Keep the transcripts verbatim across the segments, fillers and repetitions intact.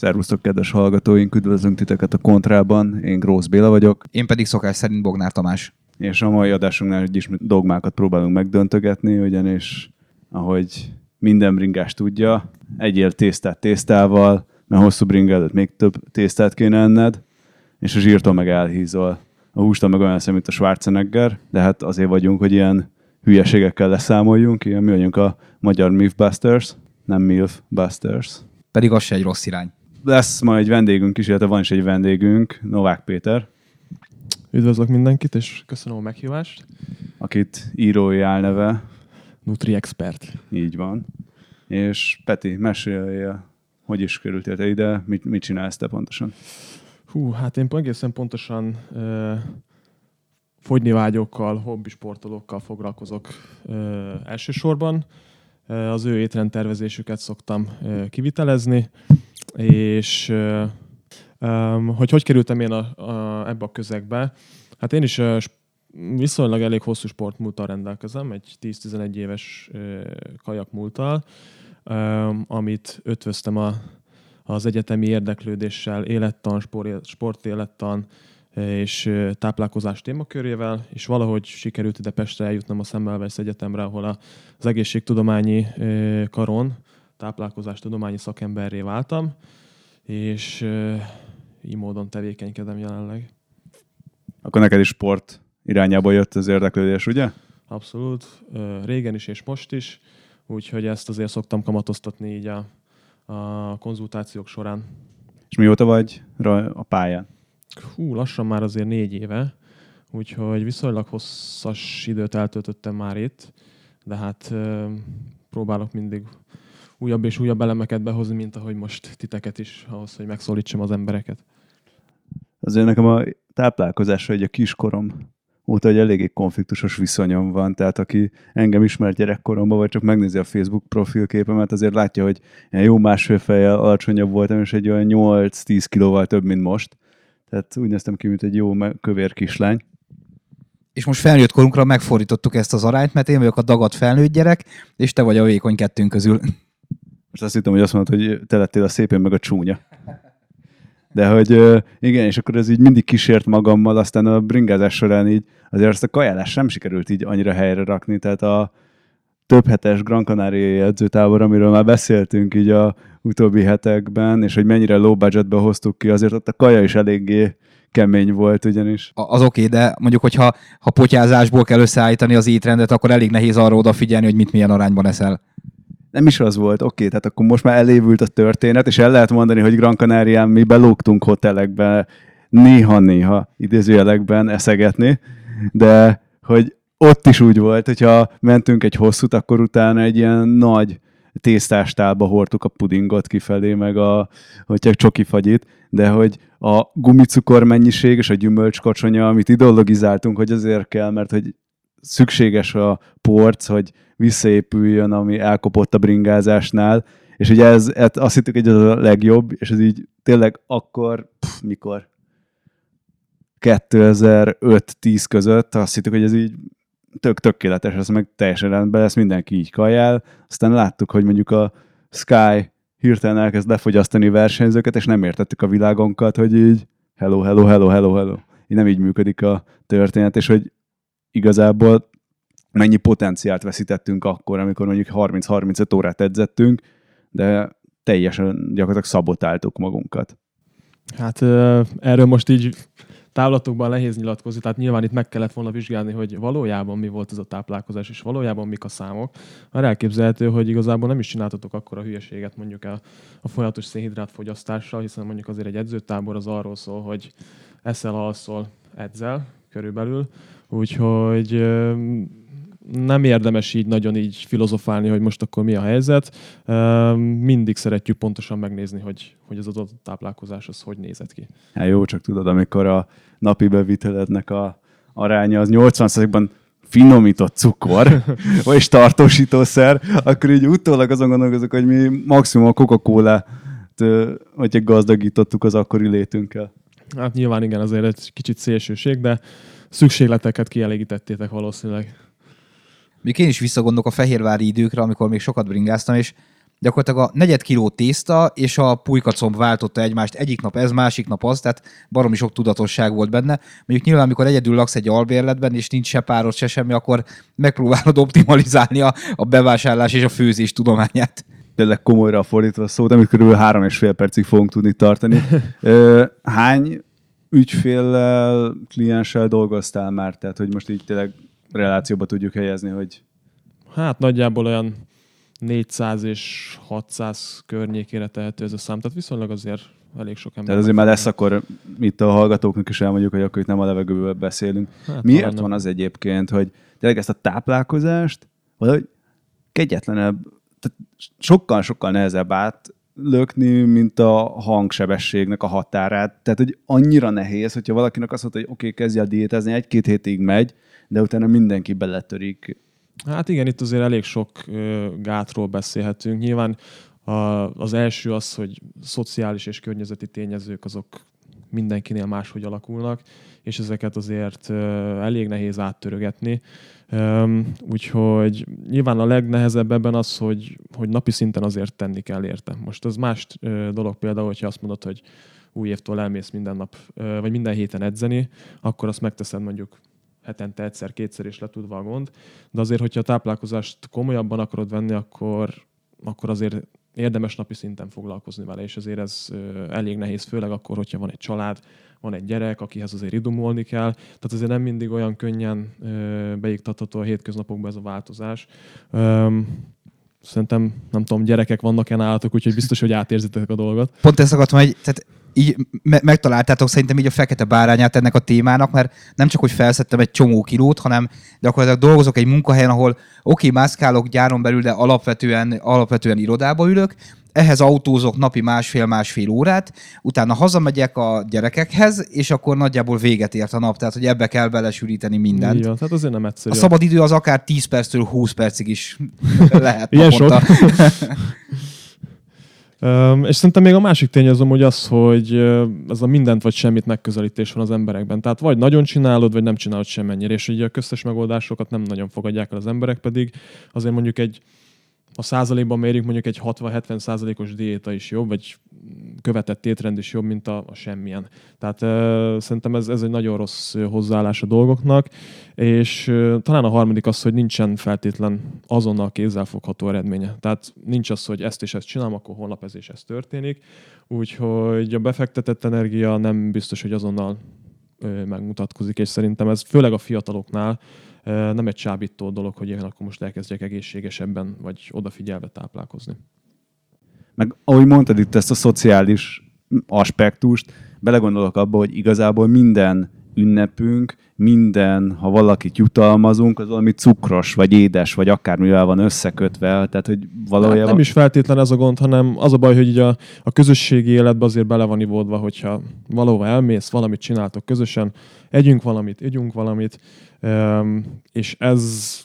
Szervusztok, kedves hallgatóink, üdvözlünk titeket a Kontrában, én Grósz Béla vagyok. Én pedig szokás szerint Bognár Tamás. És a mai adásunknál egy ismét dogmákat próbálunk megdöntögetni, ugyanis ahogy minden bringás tudja, egyél tésztát tésztával, mert hosszú bringa előtt még több tésztát kéne enned, és a zsírtól meg elhízol. A hústól meg olyan szem, mint a Schwarzenegger, de hát azért vagyunk, hogy ilyen hülyeségekkel leszámoljunk, ilyen mi vagyunk a magyar Mythbusters, nem Mythbusters. Pedig az se egy rossz irány. Lesz ma egy vendégünk is, illetve van is egy vendégünk, Novák Péter. Üdvözlök mindenkit, és köszönöm a meghívást. Akit írói álneve. Nutriexpert. Így van. És Peti, mesélje, hogy is kerültél te ide, mit, mit csinálsz te pontosan? Hú, hát én egészen pontosan ö, fogyni vágyokkal, hobbisportolókkal foglalkozok ö, elsősorban. Az ő étrendtervezésüket szoktam ö, kivitelezni, és ö, ö, hogy hogy kerültem én a, a, ebbe a közegbe? Hát én is ö, viszonylag elég hosszú sportmúltal rendelkezem, egy tíz-tizenegy éves ö, kajakmúltal, ö, amit ötvöztem a az egyetemi érdeklődéssel, élettan, sportélettan és táplálkozás témakörével, és valahogy sikerült ide Pestre eljutnom a Semmelweis Egyetemre, ahol az egészségtudományi karon táplálkozástudományi szakemberré váltam, és így módon tevékenykedem jelenleg. Akkor neked is sport irányába jött az érdeklődés, ugye? Abszolút. Régen is és most is, úgyhogy ezt azért szoktam kamatoztatni így a a konzultációk során. És mióta vagy a pályán? Hú, lassan már azért négy éve, úgyhogy viszonylag hosszas időt eltöltöttem már itt, de hát próbálok mindig újabb és újabb elemeket behozni, mint ahogy most titeket is, ahhoz, hogy megszólítsam az embereket. Azért nekem a táplálkozásra egy a kiskorom óta, hogy eléggé konfliktusos viszonyom van, tehát aki engem ismert gyerekkoromban, vagy csak megnézi a Facebook profilképemet, azért látja, hogy jó másfél fejjel alacsonyabb voltam, és egy olyan nyolc-tíz kilóval több, mint most. Tehát úgy néztem ki, mint egy jó kövér kislány. És most felnőtt korunkra megfordítottuk ezt az arányt, mert én vagyok a dagadt felnőtt gyerek, és te vagy a vékony kettőnk közül. Most azt hittem, hogy azt mondod, hogy te lettél a szépén meg a csúnya. De hogy igen, és akkor ez így mindig kísért magammal, aztán a bringázás során így azért ezt a kajálást sem sikerült így annyira helyre rakni, tehát a több hetes Gran Canaria edzőtábor, amiről már beszéltünk így a utóbbi hetekben, és hogy mennyire low budgetbe hoztuk ki, azért ott a kaja is eléggé kemény volt ugyanis. Az oké, okay, de mondjuk, hogyha ha potyázásból kell összeállítani az étrendet, akkor elég nehéz arra odafigyelni, hogy mit milyen arányban eszel. Nem is az volt, oké, okay, tehát akkor most már elévült a történet, és el lehet mondani, hogy Gran Canarián mi belógtunk hotelekbe, néha-néha idézőjelekben eszegetni, de hogy ott is úgy volt, hogyha mentünk egy hosszút, akkor utána egy ilyen nagy tésztástálba hordtuk a pudingot kifelé, meg a hogyha csoki fagyit, de hogy a gumicukor mennyiség és a gyümölcskocsonya, amit ideologizáltunk, hogy azért kell, mert hogy szükséges a porc, hogy visszaépüljön, ami elkopott a bringázásnál, és ugye ez, ez, azt hittük, hogy ez a legjobb, és ez így tényleg akkor, pff, mikor? kétezer-öt-tíz között azt hittük, hogy ez így tök tökéletes, ez meg teljesen rendben lesz, mindenki így kajál, aztán láttuk, hogy mondjuk a Sky hirtelen elkezd lefogyasztani versenyzőket, és nem értettük a világunkat, hogy így hello, hello, hello, hello, hello. Így nem így működik a történet, és hogy igazából mennyi potenciált veszítettünk akkor, amikor mondjuk harminc-harmincöt órát edzettünk, de teljesen gyakorlatilag szabotáltuk magunkat. Hát erről most így távlatokban nehéz nyilatkozni, tehát nyilván itt meg kellett volna vizsgálni, hogy valójában mi volt ez a táplálkozás, és valójában mik a számok. Már elképzelhető, hogy igazából nem is csináltatok akkora hülyeséget mondjuk a, a folyamatos szénhidrátfogyasztással, hiszen mondjuk azért egy edzőtábor az arról szól, hogy eszel, alszol, edzel körülbelül, úgyhogy nem érdemes így nagyon így filozofálni, hogy most akkor mi a helyzet. Mindig szeretjük pontosan megnézni, hogy, hogy az adott táplálkozás az hogy nézett ki. Hát jó, csak tudod, amikor a napi bevitelednek a aránya az nyolcvan százalékban finomított cukor, vagyis tartósítószer, akkor így utólag azon gondolkozunk, hogy mi maximum a Coca-Cola-t hogyha gazdagítottuk az akkori létünkkel. Hát nyilván igen, azért egy kicsit szélsőség, de szükségleteket kielégítettétek valószínűleg. Még én is visszagondolok a fehérvári időkre, amikor még sokat bringáztam, és gyakorlatilag a negyed kiló tészta és a pulykacomb váltotta egymást, egyik nap ez, másik nap az, tehát baromi sok tudatosság volt benne. Mondjuk nyilván, amikor egyedül laksz egy albérletben, és nincs se párod, se semmi, akkor megpróbálod optimalizálni a, a bevásárlás és a főzés tudományát. Tényleg komolyra fordítva a szót, amit körülbelül három és fél percig fogunk tudni tartani. Hány ügyféllel, klienssel dolgoztál már? Tehát, hogy most így tényleg relációba tudjuk helyezni, hogy... Hát nagyjából olyan négyszáz és hatszáz környékére tehető ez a szám, tehát viszonylag azért elég sok ember. Tehát azért már lesz akkor, itt a hallgatóknak is elmondjuk, hogy akkor itt nem a levegőből beszélünk. Hát, miért van az egyébként, hogy tényleg ezt a táplálkozást valahogy kegyetlenebb, sokkal-sokkal nehezebb átlökni, mint a hangsebességnek a határát. Tehát, hogy annyira nehéz, hogyha valakinek azt mondta, hogy oké, okay, kezdje el diétázni, egy-két hétig megy, de utána mindenki beletörik. Hát igen, itt azért elég sok gátról beszélhetünk. Nyilván az első az, hogy szociális és környezeti tényezők azok mindenkinél máshogy alakulnak, és ezeket azért elég nehéz áttörögetni. Úgyhogy nyilván a legnehezebb ebben az, hogy, hogy napi szinten azért tenni kell érte. Most ez más dolog például, hogyha azt mondod, hogy új évtől elmész minden nap, vagy minden héten edzeni, akkor azt megteszed mondjuk hetente egyszer, kétszer is letudva a gond. De azért, hogyha a táplálkozást komolyabban akarod venni, akkor, akkor azért érdemes napi szinten foglalkozni vele, és azért ez elég nehéz, főleg akkor, hogyha van egy család, van egy gyerek, akihez azért idomolni kell. Tehát azért nem mindig olyan könnyen beiktatható a hétköznapokba ez a változás. Szerintem, nem tudom, gyerekek vannak-e nálatok, úgyhogy biztos, hogy átérzitek a dolgot. Pont ezt akartam, hogy... Tehát... így me- megtaláltátok szerintem így a fekete bárányát ennek a témának, mert nem csak, hogy felszedtem egy csomó kilót, hanem gyakorlatilag dolgozok egy munkahelyen, ahol oké, okay, mászkálok gyáron belül, de alapvetően, alapvetően irodába ülök, ehhez autózok napi másfél-másfél órát, utána hazamegyek a gyerekekhez, és akkor nagyjából véget ért a nap, tehát hogy ebbe kell belesűríteni mindent. Igen, tehát azért nem egyszerű. A szabadidő az akár tíz perctől húsz percig is lehet naponta. Um, és szerintem még a másik tényező, hogy az, hogy ez a mindent vagy semmit megközelítés van az emberekben. Tehát vagy nagyon csinálod, vagy nem csinálod semmennyire. És ugye a köztes megoldásokat nem nagyon fogadják el az emberek, pedig azért mondjuk egy, a százalékban mérjük, mondjuk egy hatvan-hetven százalékos diéta is jobb, vagy követett étrend is jobb, mint a, a semmilyen. Tehát uh, szerintem ez, ez egy nagyon rossz hozzáállás a dolgoknak, és uh, talán a harmadik az, hogy nincsen feltétlen azonnal kézzelfogható eredménye. Tehát nincs az, hogy ezt és ezt csinálom, akkor holnap ez és ez történik. Úgyhogy a befektetett energia nem biztos, hogy azonnal uh, megmutatkozik, és szerintem ez főleg a fiataloknál nem egy csábító dolog, hogy én akkor most elkezdjek egészségesebben, vagy odafigyelve táplálkozni. Meg ahogy mondtad itt ezt a szociális aspektust, belegondolok abba, hogy igazából minden ünnepünk, minden, ha valakit jutalmazunk, az valami cukros, vagy édes, vagy akármivel van összekötve, tehát hogy valójában... Nem is feltétlen ez a gond, hanem az a baj, hogy így a, a közösségi életben azért bele van ivódva, hogyha valahova elmész, valamit csináltok közösen, együnk valamit, együnk valamit, és ez,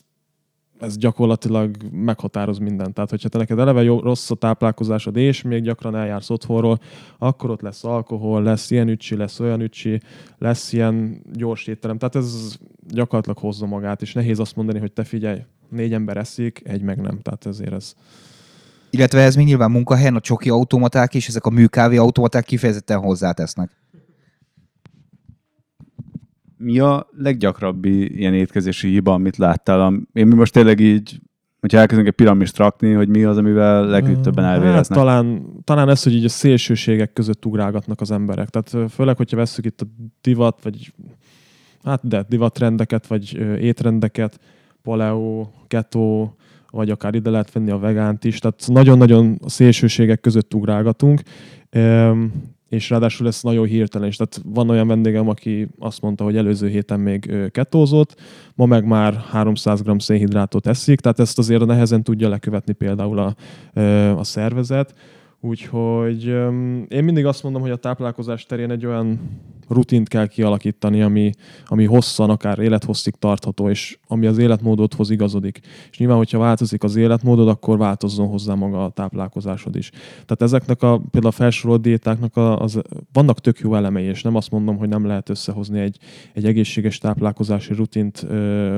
ez gyakorlatilag meghatároz mindent. Tehát, hogyha te neked eleve jó, rossz a táplálkozásod, és még gyakran eljársz otthonról, akkor ott lesz alkohol, lesz ilyen ücsi, lesz olyan ücsi, lesz ilyen gyors étterem. Tehát ez gyakorlatilag hozza magát, és nehéz azt mondani, hogy te figyelj, négy ember eszik, egy meg nem. Tehát ezért ez... Illetve ez még nyilván munkahelyen a csoki automaták és ezek a műkávé automaták kifejezetten hozzátesznek. Mi a leggyakrabbi ilyen étkezési hiba, amit láttál? Én most tényleg így, hogyha elkezdünk egy piramist rakni, hogy mi az, amivel legtöbben elvéreznek? Hát, talán, talán ez, hogy így a szélsőségek között ugrálgatnak az emberek. Tehát főleg, hogyha vesszük itt a divat, vagy hát de divatrendeket, vagy étrendeket, paleo, keto, vagy akár ide lehet venni a vegánt is. Tehát nagyon-nagyon a szélsőségek között ugrálgatunk. És ráadásul ez nagyon hirtelen is. Tehát van olyan vendégem, aki azt mondta, hogy előző héten még ketózott, ma meg már háromszáz gramm szénhidrátot eszik, tehát ezt azért nehezen tudja lekövetni például a, a szervezet. Úgyhogy én mindig azt mondom, hogy a táplálkozás terén egy olyan rutint kell kialakítani, ami, ami hosszan, akár élethosszig tartható, és ami az életmódodhoz igazodik. És nyilván, hogyha változik az életmódod, akkor változzon hozzá maga a táplálkozásod is. Tehát ezeknek a, például a felsorolt diétáknak a, az, vannak tök jó elemei, és nem azt mondom, hogy nem lehet összehozni egy, egy egészséges táplálkozási rutint ö,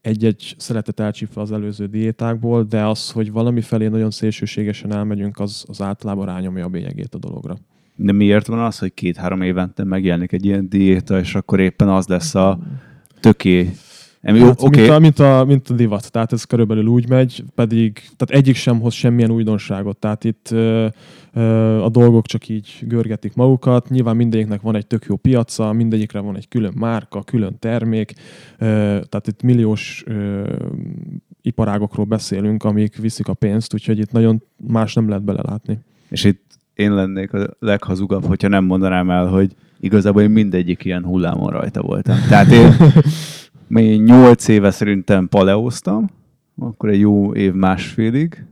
egy-egy szeletet elcsípve az előző diétákból, de az, hogy valami felé nagyon szélsőségesen elmegyünk, az, az általában rányomja a bélyegét a dologra. De miért van az, hogy két-három évente megjelenik egy ilyen diéta, és akkor éppen az lesz a töké? Emi, hát, okay. mint, a, mint, a, mint a divat, tehát ez körülbelül úgy megy, pedig tehát egyik sem hoz semmilyen újdonságot, tehát itt ö, ö, a dolgok csak így görgetik magukat, nyilván mindegyiknek van egy tök jó piaca, mindegyikre van egy külön márka, külön termék, ö, tehát itt milliós ö, iparágokról beszélünk, amik viszik a pénzt, úgyhogy itt nagyon más nem lehet belelátni. És itt én lennék a leghazugabb, hogyha nem mondanám el, hogy igazából én mindegyik ilyen hullámon rajta voltam. Tehát én... Még nyolc éve szerintem paleóztam, akkor egy jó év másfélig,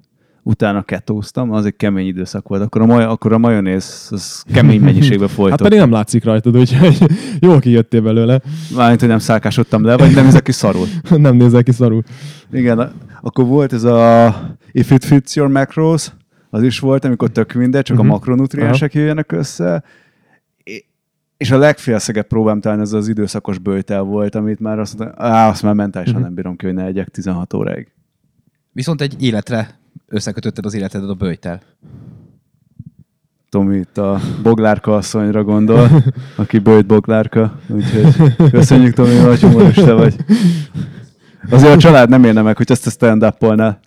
utána ketóztam, az egy kemény időszak volt, akkor a, maj, akkor a majonéz az kemény mennyiségbe folytott. Hát pedig nem látszik rajtad, úgyhogy jól kijöttél belőle. Mármint, hogy nem szálkásodtam le, vagy nem nézel ki szarul. Nem nézel ki szarul. Igen, akkor volt ez a If It Fits Your Macros, az is volt, amikor tök mindegy, csak uh-huh. a makronutriensek uh-huh. jöjjenek össze. És a legfélszegebb próbám talán ez az időszakos böjtel volt, amit már azt mondtam, á, azt már mentálisan nem bírom ki, hogy ne egyek tizenhat óráig. Viszont egy életre összekötötted az életedet a böjtel. Tomi itt a boglárka asszonyra gondol, aki böjt boglárka, úgyhogy köszönjük, Tomi, hogy humorista vagy. Azért a család nem érne meg, hogy ezt a stand-up-olnál.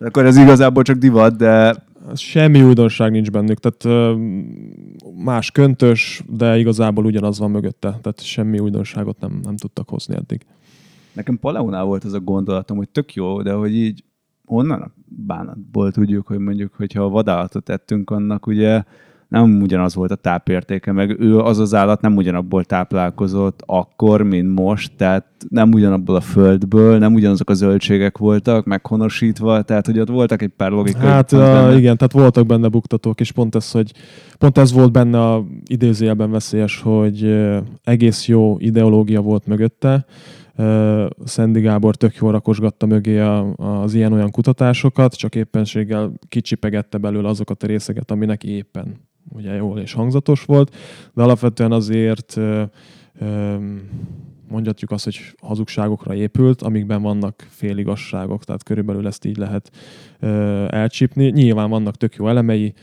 Akkor ez igazából csak divat, de... Semmi újdonság nincs bennük, tehát más köntös, de igazából ugyanaz van mögötte, tehát semmi újdonságot nem, nem tudtak hozni eddig. Nekem paleónál volt ez a gondolatom, hogy tök jó, de hogy így onnan a bánatból tudjuk, hogy mondjuk, hogyha a vadállatot ettünk, annak ugye nem ugyanaz volt a tápértéke, meg ő az az állat nem ugyanabból táplálkozott akkor, mint most, tehát nem ugyanabból a földből, nem ugyanazok a zöldségek voltak meghonosítva, tehát hogy ott voltak egy pár logikai... Hát a, igen, tehát voltak benne buktatók, és pont ez, hogy, pont ez volt benne a idézőjelben veszélyes, hogy egész jó ideológia volt mögötte. Szendi Gábor tök jól rakosgatta mögé az ilyen-olyan kutatásokat, csak éppenséggel kicsipegette belőle azokat a részeket, aminek éppen ugye jól és hangzatos volt, de alapvetően azért ö, ö, mondhatjuk azt, hogy hazugságokra épült, amikben vannak féligasságok, tehát körülbelül ezt így lehet ö, elcsípni. Nyilván vannak tök jó elemei,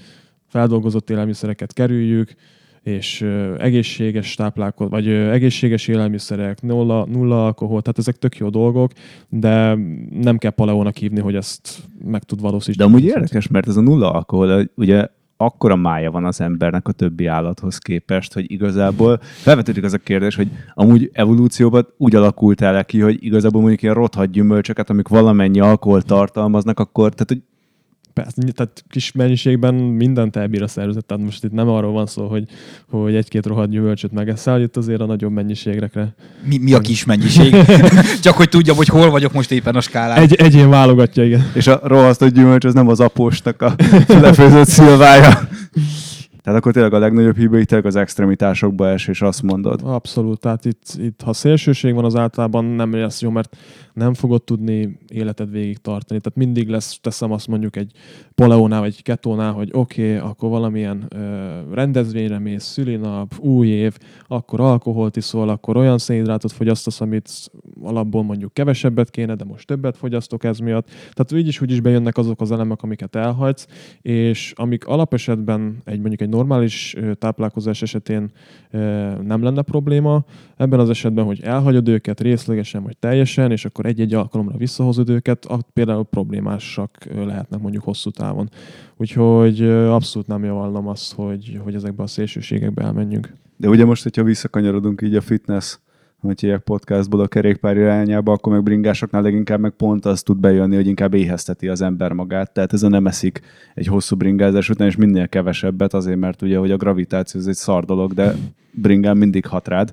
feldolgozott élelmiszereket kerüljük, és ö, egészséges táplálkozás, vagy ö, egészséges élelmiszerek, nulla, nulla alkohol, tehát ezek tök jó dolgok, de nem kell paleónak hívni, hogy ezt meg tud valószínűsíteni. De amúgy érdekes, mert ez a nulla alkohol, ugye akkora mája van az embernek a többi állathoz képest, hogy igazából felvetődik az a kérdés, hogy amúgy evolúcióban úgy alakult el ki, hogy igazából mondjuk ilyen rothadt gyümölcsöket, amik valamennyi alkoholt tartalmaznak, akkor tehát, hogy persze, tehát kis mennyiségben mindent elbír a szervezet, tehát most itt nem arról van szó, hogy, hogy egy-két rohadt gyümölcsöt megeszel, itt azért a nagyobb mennyiségekre. Mi, mi a kis mennyiség? Csak hogy tudjam, hogy hol vagyok most éppen a skálán. Egy, egyén válogatja, igen. És a rohasztott gyümölcs az nem az apósnak a lefőzött szilvája. Tehát akkor tényleg a legnagyobb hiba itt az extremitásokba es, és azt mondod. Abszolút, tehát itt, itt ha szélsőség van, az általában nem lesz jó, mert nem fogod tudni életed végig tartani. Tehát mindig lesz, teszem azt mondjuk egy paleónál, vagy egy ketónál, hogy oké, okay, akkor valamilyen ö, rendezvényre mész, szülinap, új év, akkor alkoholt iszol, akkor olyan szénhidrátot fogyasztasz, amit alapból mondjuk kevesebbet kéne, de most többet fogyasztok ez miatt. Tehát így is, úgy is bejönnek azok az elemek, amiket elhagysz, és amik alapesetben egy mondjuk egy normális táplálkozás esetén nem lenne probléma. Ebben az esetben, hogy elhagyod őket részlegesen vagy teljesen, és akkor egy-egy alkalomra visszahozod őket, például problémásak lehetnek mondjuk hosszú távon. Úgyhogy abszolút nem javallom azt, hogy, hogy ezekbe a szélsőségekbe elmenjünk. De ugye most, hogyha visszakanyarodunk így a fitness, hogy hívják podcastból a kerékpár irányába, akkor meg bringásoknál leginkább meg pont az tud bejönni, hogy inkább éhezteti az ember magát. Tehát ez a nem eszik egy hosszú bringázás után, és minél kevesebbet, azért mert ugye, hogy a gravitáció ez egy szar dolog, de bringán mindig hat rád,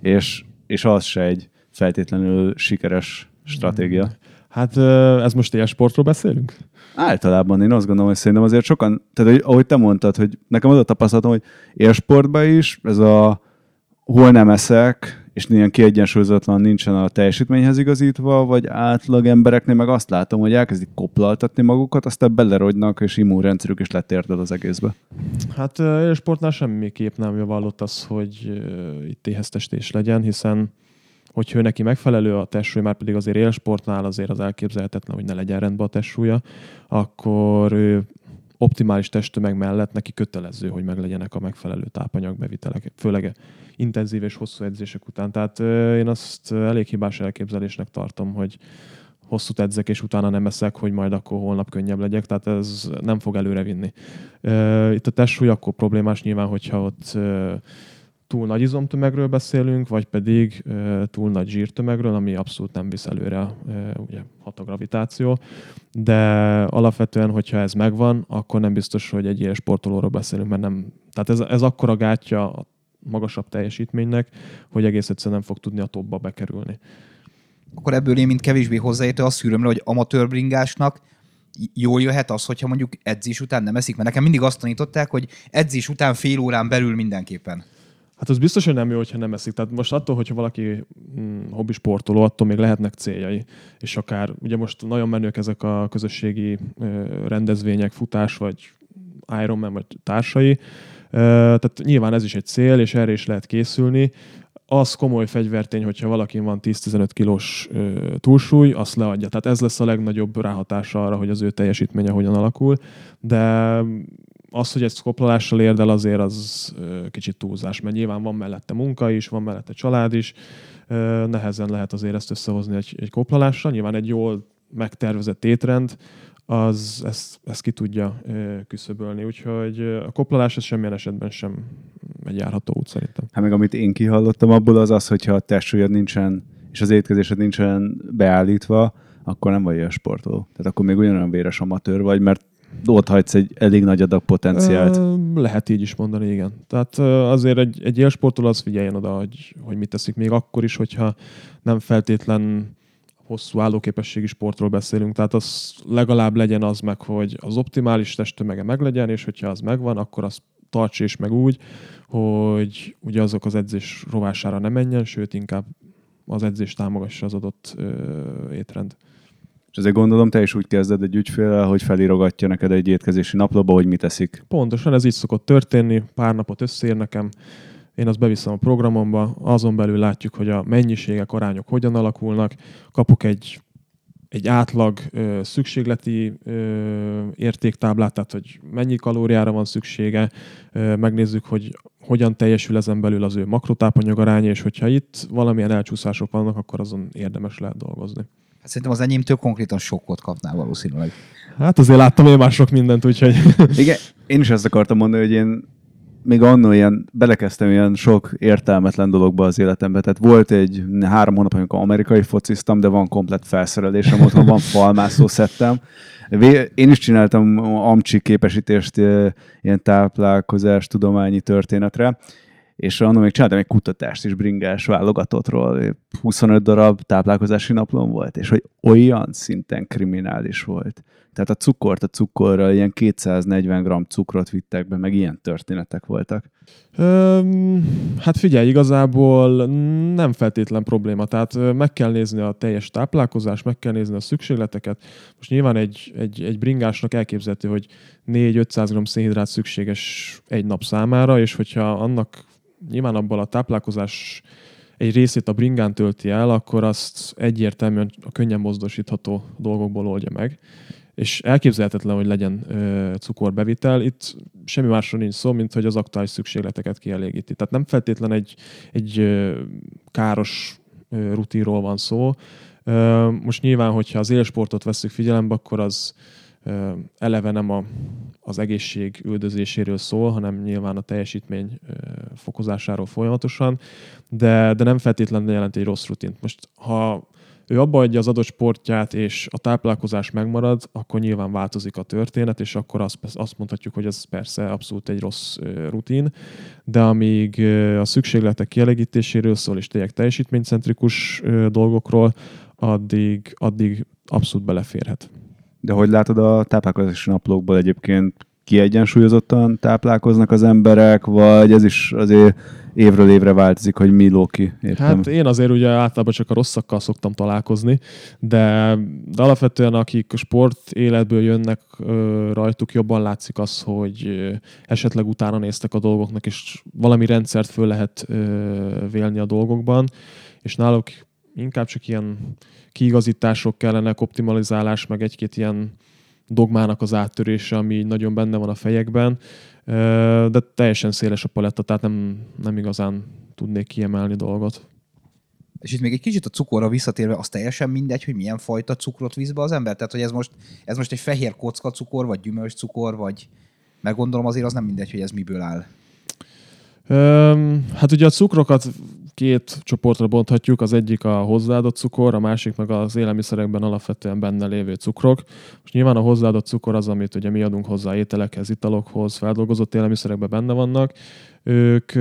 és, és az se egy feltétlenül sikeres stratégia. Hát ez most ilyen sportról beszélünk? Általában én azt gondolom, hogy szerintem azért sokan, tehát hogy, ahogy te mondtad, hogy nekem az a tapasztalatom, hogy élsportban is, ez a hol nem eszek, és ilyen kiegyensúlyozatlan nincsen a teljesítményhez igazítva, vagy átlag embereknél meg azt látom, hogy elkezdik koplaltatni magukat, aztán belerogynak, és immunrendszerük is letérdel az egészbe. Hát a sportnál semmiképp nem javallott az, hogy itt éheztestés legyen, hiszen hogyha neki megfelelő a testsúly, már pedig azért élsportnál azért az elképzelhetetlen, hogy ne legyen rendben a testsúlya, akkor ő optimális testtömeg mellett neki kötelező, hogy meglegyenek a megfelelő tápanyagbevitelek, főleg intenzív és hosszú edzések után. Tehát én azt elég hibás elképzelésnek tartom, hogy hosszút edzek, és utána nem eszek, hogy majd akkor holnap könnyebb legyek, tehát ez nem fog előrevinni. Itt a testsúly akkor problémás nyilván, hogyha ott túl nagy izomtömegről beszélünk, vagy pedig túl nagy zsírtömegről, ami abszolút nem visz előre, ugye hat a gravitáció, de alapvetően, hogyha ez megvan, akkor nem biztos, hogy egy ilyen sportolóról beszélünk, mert nem, tehát ez, ez akkora gátja a magasabb teljesítménynek, hogy egész egyszerűen nem fog tudni a topba bekerülni. Akkor ebből én, mint kevésbé hozzáértő, azt szűröm le, hogy amatőrbringásnak jól jöhet az, hogyha mondjuk edzés után nem eszik, mert nekem mindig azt tanították, hogy edzés után fél órán belül mindenképpen. Hát az biztos, hogy nem jó, hogyha nem eszik. Tehát most attól, hogyha valaki hm, hobbi sportoló, attól még lehetnek céljai. És akár, ugye most nagyon menők ezek a közösségi ö, rendezvények, futás, vagy Ironman, vagy társai. Ö, tehát nyilván ez is egy cél, és erre is lehet készülni. Az komoly fegyvertény, hogyha valakin van tíz-tizenöt kilós ö, túlsúly, azt leadja. Tehát ez lesz a legnagyobb ráhatása arra, hogy az ő teljesítménye hogyan alakul. De... az, hogy egy szkoplalással érd el, azért az kicsit túlzás, mert nyilván van mellette munka is, van mellette család is, nehezen lehet azért ezt összehozni egy, egy koplalással. Nyilván egy jól megtervezett étrend, az ezt, ezt ki tudja küszöbölni, úgyhogy a koplalás ez semmilyen esetben sem egy járható út szerintem. Hát meg amit én kihallottam abból az az, hogyha a testsúlyod nincsen, és az étkezésed nincsen beállítva, akkor nem vagy ilyen sportoló. Tehát akkor még ugyanolyan véres amatőr vagy, mert ott hagysz egy elég nagy adag potenciált. Lehet így is mondani, igen. Tehát azért egy, egy élsportoló az figyeljen oda, hogy, hogy mit teszik, még akkor is, hogyha nem feltétlen hosszú állóképességi sportról beszélünk. Tehát az legalább legyen az meg, hogy az optimális testtömege meglegyen, és hogyha az megvan, akkor azt tarts és meg úgy, hogy ugye azok az edzés rovására ne menjen, sőt inkább az edzés támogassa az adott ö, étrend. És azért gondolom, te is úgy kezded egy ügyféllel, hogy felirogatja neked egy étkezési naplóba, hogy mit eszik. Pontosan, ez így szokott történni, pár napot összeér nekem, én azt beviszem a programomba, azon belül látjuk, hogy a mennyiségek, arányok hogyan alakulnak, kapok egy, egy átlag ö, szükségleti ö, értéktáblát, tehát hogy mennyi kalóriára van szüksége, ö, megnézzük, hogy hogyan teljesül ezen belül az ő makrotápanyag aránya, és hogyha itt valamilyen elcsúszások vannak, akkor azon érdemes lehet dolgozni. Szerintem az enyémtől konkrétan sokkot kapnál valószínűleg. Hát azért láttam én már sok mindent, úgyhogy... Igen, én is ezt akartam mondani, hogy én még annól ilyen, belekezdtem ilyen sok értelmetlen dologba az életembe. Tehát volt egy három hónap, amikor amerikai fociztam, de van komplett felszerelésem, otthon van falmászó szettem. Én is csináltam amcsi képesítést ilyen táplálkozás, tudományi történetre, és annak még csináltam egy kutatást is bringás válogatottról, huszonöt darab táplálkozási naplom volt, és hogy olyan szinten kriminális volt. Tehát a cukort a cukorral, ilyen kétszáznegyven g cukrot vittek be, meg ilyen történetek voltak. Öm, hát figyelj, igazából nem feltétlen probléma. Tehát meg kell nézni a teljes táplálkozást, meg kell nézni a szükségleteket. Most nyilván egy, egy, egy bringásnak elképzelhető, hogy négy-ötszáz g szénhidrát szükséges egy nap számára, és hogyha annak nyilván abban a táplálkozás egy részét a bringán tölti el, akkor azt egyértelműen a könnyen mozdosítható dolgokból oldja meg. És elképzelhetetlen, hogy legyen ö, cukorbevitel. Itt semmi másról nincs szó, mint hogy az aktuális szükségleteket kielégíti. Tehát nem feltétlen egy, egy ö, káros ö, rutinról van szó. Ö, most nyilván, hogyha az élsportot veszük figyelembe, akkor az ö, eleve nem a, az egészség üldözéséről szól, hanem nyilván a teljesítmény ö, fokozásáról folyamatosan, de, de nem feltétlenül jelent egy rossz rutint. Most ha ő abba adja az adott sportját, és a táplálkozás megmarad, akkor nyilván változik a történet, és akkor azt, azt mondhatjuk, hogy ez persze abszolút egy rossz rutin, de amíg a szükségletek kielégítéséről szól, és tényleg teljesítménycentrikus dolgokról, addig, addig abszolút beleférhet. De hogy látod a táplálkozási naplókból egyébként, kiegyensúlyozottan táplálkoznak az emberek, vagy ez is azért évről évre változik, hogy mi ló ki? Értem. Hát én azért ugye általában csak a rosszakkal szoktam találkozni, de, de alapvetően akik sport életből jönnek, rajtuk jobban látszik az, hogy esetleg utána néztek a dolgoknak, és valami rendszert föl lehet vélni a dolgokban, és náluk inkább csak ilyen kiigazítások kellenek, optimalizálás, meg egy-két ilyen dogmának az áttörése, ami nagyon benne van a fejekben, de teljesen széles a paletta, tehát nem, nem igazán tudnék kiemelni dolgot. És itt még egy kicsit a cukorra visszatérve, az teljesen mindegy, hogy milyen fajta cukrot visz be az ember? Tehát, hogy ez most, ez most egy fehér kocka cukor, vagy gyümölcs cukor, vagy... Mert gondolom azért az nem mindegy, hogy ez miből áll. Um, hát ugye a cukrokat két csoportra bonthatjuk, az egyik a hozzáadott cukor, a másik meg az élelmiszerekben alapvetően benne lévő cukrok. Most nyilván a hozzáadott cukor az, amit ugye mi adunk hozzá ételekhez, italokhoz, feldolgozott élelmiszerekben benne vannak. Ők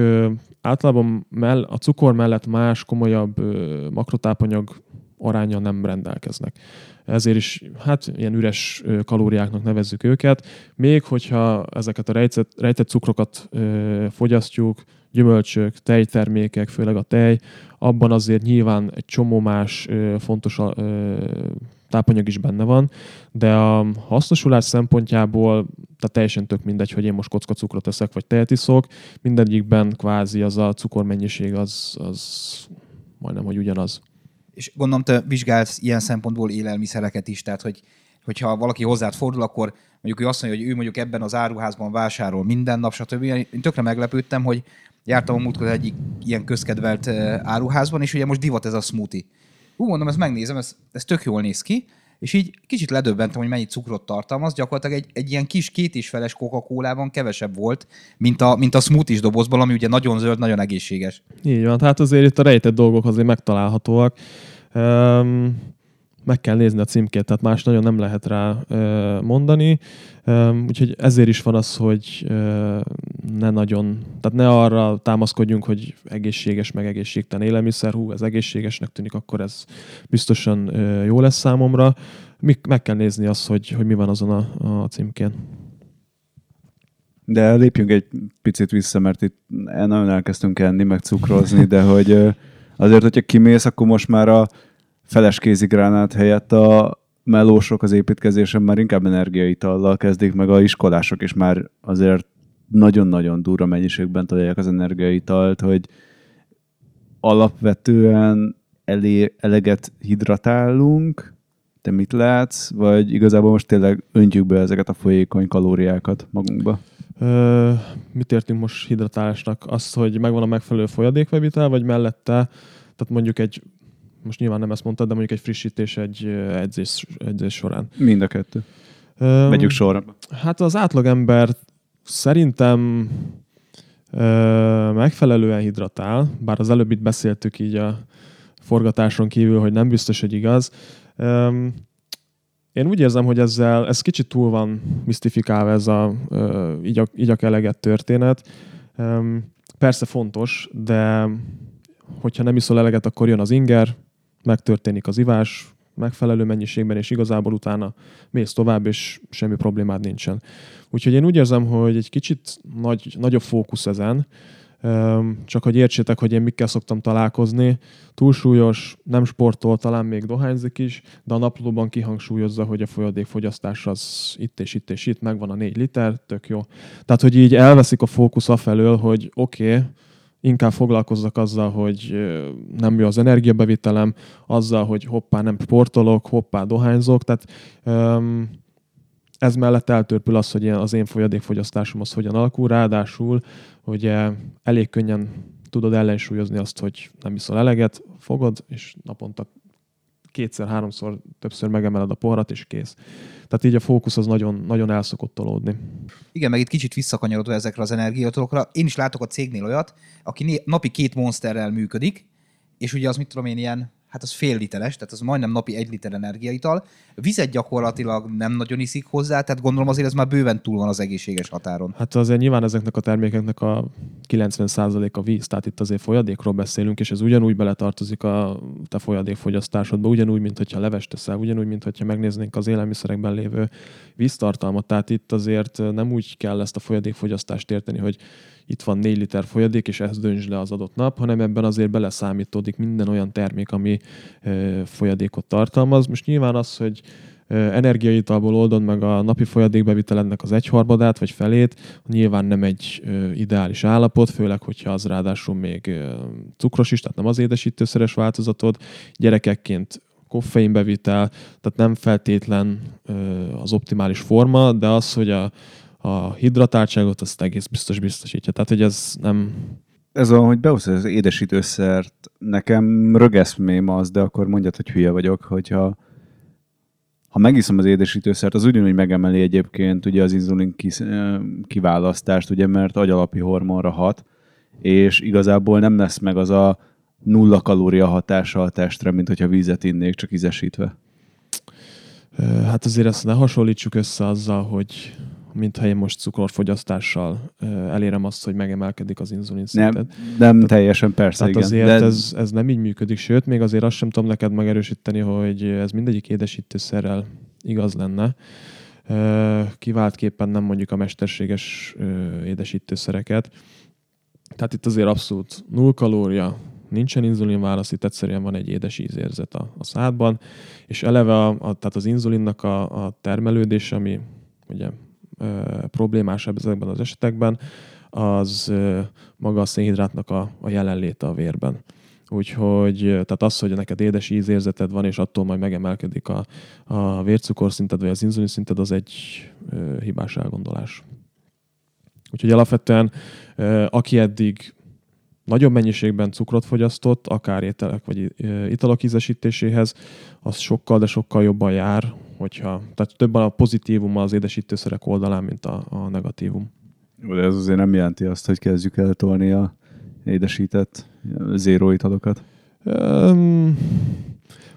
általában mell- a cukor mellett más komolyabb ö, makrotápanyag aránnyal nem rendelkeznek. Ezért is hát ilyen üres kalóriáknak nevezzük őket. Még hogyha ezeket a rejtett, rejtett cukrokat ö, fogyasztjuk, gyümölcsök, tejtermékek, főleg a tej, abban azért nyilván egy csomó más ö, fontos ö, tápanyag is benne van, de a hasznosulás szempontjából tehát teljesen tök mindegy, hogy én most kocka cukrot eszek, vagy tejet iszok, mindegyikben kvázi az a cukormennyiség az, az majdnem, hogy ugyanaz. És gondolom, te vizsgálsz ilyen szempontból élelmiszereket is, tehát hogy, hogyha valaki hozzád fordul, akkor mondjuk ő azt mondja, hogy ő mondjuk ebben az áruházban vásárol minden nap, stb. Én tökre meglepődtem, hogy jártam a múltkor egyik ilyen közkedvelt áruházban, és ugye most divat ez a smoothie. Hú, mondom, ezt megnézem, ez, ez tök jól néz ki, és így kicsit ledöbbentem, hogy mennyi cukrot tartalmaz. Gyakorlatilag egy, egy ilyen kis két és feles Coca-Colában kevesebb volt, mint a, mint a smoothies dobozban, ami ugye nagyon zöld, nagyon egészséges. Így van, hát azért itt a rejtett dolgok azért megtalálhatóak. Um, meg kell nézni a címkét, tehát más nagyon nem lehet rá uh, mondani. Um, úgyhogy ezért is van az, hogy uh, ne nagyon, tehát ne arra támaszkodjunk, hogy egészséges meg egészségtelen élelmiszer, hú, ez egészségesnek tűnik, akkor ez biztosan uh, jó lesz számomra. Meg kell nézni azt, hogy, hogy mi van azon a, a címkén. De lépjünk egy picit vissza, mert itt nagyon elkezdtünk enni, meg cukrozni, de hogy uh, azért, hogyha kimész, akkor most már a feles kézigránát helyett a melósok az építkezésen már inkább energiaitallal kezdik, meg a iskolások is már azért nagyon-nagyon durva mennyiségben találják az energiaitalt, hogy alapvetően elé, eleget hidratálunk, te mit látsz, vagy igazából most tényleg öntjük be ezeket a folyékony kalóriákat magunkba? Ö, mit értünk most hidratálásnak? Azt, hogy megvan a megfelelő folyadékbevitel, vagy mellette, tehát mondjuk egy most nyilván nem ezt mondtad, de mondjuk egy frissítés egy edzés, edzés során. Mind a kettő. Öm, Megyük sorra. Hát az átlagember szerintem ö, megfelelően hidratál, bár az előbb itt beszéltük így a forgatáson kívül, hogy nem biztos, hogy igaz. Öm, én úgy érzem, hogy ezzel ez kicsit túl van misztifikálva ez a ö, igyak, igyak eleget történet. Öm, persze fontos, de hogyha nem iszol eleget, akkor jön az inger, megtörténik az ivás megfelelő mennyiségben, és igazából utána mész tovább, és semmi problémád nincsen. Úgyhogy én úgy érzem, hogy egy kicsit nagy, nagyobb fókusz ezen, csak hogy értsétek, hogy én mikkel szoktam találkozni. Túlsúlyos, nem sportol, talán még dohányzik is, de a naplóban kihangsúlyozza, hogy a folyadékfogyasztás az itt és itt és itt, megvan a négy liter, tök jó. Tehát, hogy így elveszik a fókusz afelől, hogy oké, okay, inkább foglalkozzak azzal, hogy nem jó az energiabevitelem, azzal, hogy hoppá nem sportolok, hoppá dohányzok. Tehát ez mellett eltörpül az, hogy az én folyadékfogyasztásom az hogyan alakul. Ráadásul, hogy elég könnyen tudod ellensúlyozni azt, hogy nem iszol eleget, fogod, és naponta kétszer, háromszor, többször megemeled a poharat, és kész. Tehát így a fókusz az nagyon, nagyon el szokott tolódni. Igen, meg itt kicsit visszakanyarodva ezekre az energiaitalokra. Én is látok a cégnél olyat, aki napi két monsterrel működik, és ugye az, mit tudom én, ilyen, hát az fél literes, tehát az majdnem napi egy liter energiaital. Vizet gyakorlatilag nem nagyon iszik hozzá, tehát gondolom azért ez már bőven túl van az egészséges határon. Hát azért nyilván ezeknek a termékeknek a kilencven százaléka víz, tehát itt azért folyadékról beszélünk, és ez ugyanúgy beletartozik a te folyadékfogyasztásodba, ugyanúgy, mint hogyha levest teszel, ugyanúgy, mint hogyha megnéznénk az élelmiszerekben lévő víztartalmat. Tehát itt azért nem úgy kell ezt a folyadékfogyasztást érteni, hogy itt van négy liter folyadék, és ezt döntsd le az adott nap, hanem ebben azért beleszámítódik minden olyan termék, ami folyadékot tartalmaz. Most nyilván az, hogy energiaitalból oldod meg a napi folyadékbevitelednek az egyharmadát vagy felét, nyilván nem egy ideális állapot, főleg, hogyha az ráadásul még cukros is, tehát nem az édesítőszeres változatod, gyerekekként koffeinbevitel, tehát nem feltétlen az optimális forma, de az, hogy a, a hidratáltságot azt egész biztos biztosítja. Tehát, hogy ez nem... Ez a, hogy behozod az édesítőszert, nekem rögeszmém az, de akkor mondjad, hogy hülye vagyok, hogyha ha megiszom az édesítőszert, az ugyanúgy megemeli egyébként ugye az inzulin kiválasztást, ugye, mert agyalapi hormonra hat, és igazából nem lesz meg az a nulla kalória hatása a testre, mint hogyha vízet innék, csak ízesítve. Hát azért ezt ne hasonlítsuk össze azzal, hogy mintha én most cukorfogyasztással elérem azt, hogy megemelkedik az inzulin szinted. Nem, nem Te- teljesen, persze, tehát igen. Azért de... ez, ez nem így működik, sőt, még azért azt sem tudom neked megerősíteni, hogy ez mindegyik édesítőszerrel igaz lenne. Kiváltképpen nem mondjuk a mesterséges édesítőszereket. Tehát itt azért abszolút null kalória, nincsen inzulinválasz, itt egyszerűen van egy édes ízérzet a, a szádban, és eleve a, a, tehát az inzulinnak a, a termelődés, ami ugye ö, problémásabb ezekben az esetekben, az ö, maga a szénhidrátnak a, a jelenléte a vérben. Úgyhogy tehát az, hogy neked édes ízérzeted van, és attól majd megemelkedik a, a vércukorszinted, vagy az inzulin szinted, az egy ö, hibás elgondolás. Úgyhogy alapvetően ö, aki eddig nagyobb mennyiségben cukrot fogyasztott, akár ételek vagy italok ízesítéséhez, az sokkal, de sokkal jobban jár, hogyha, tehát többen a pozitívum az édesítőszerek oldalán, mint a, a negatívum. De ez azért nem jelenti azt, hogy kezdjük el tolni a édesített zéró italokat? Um,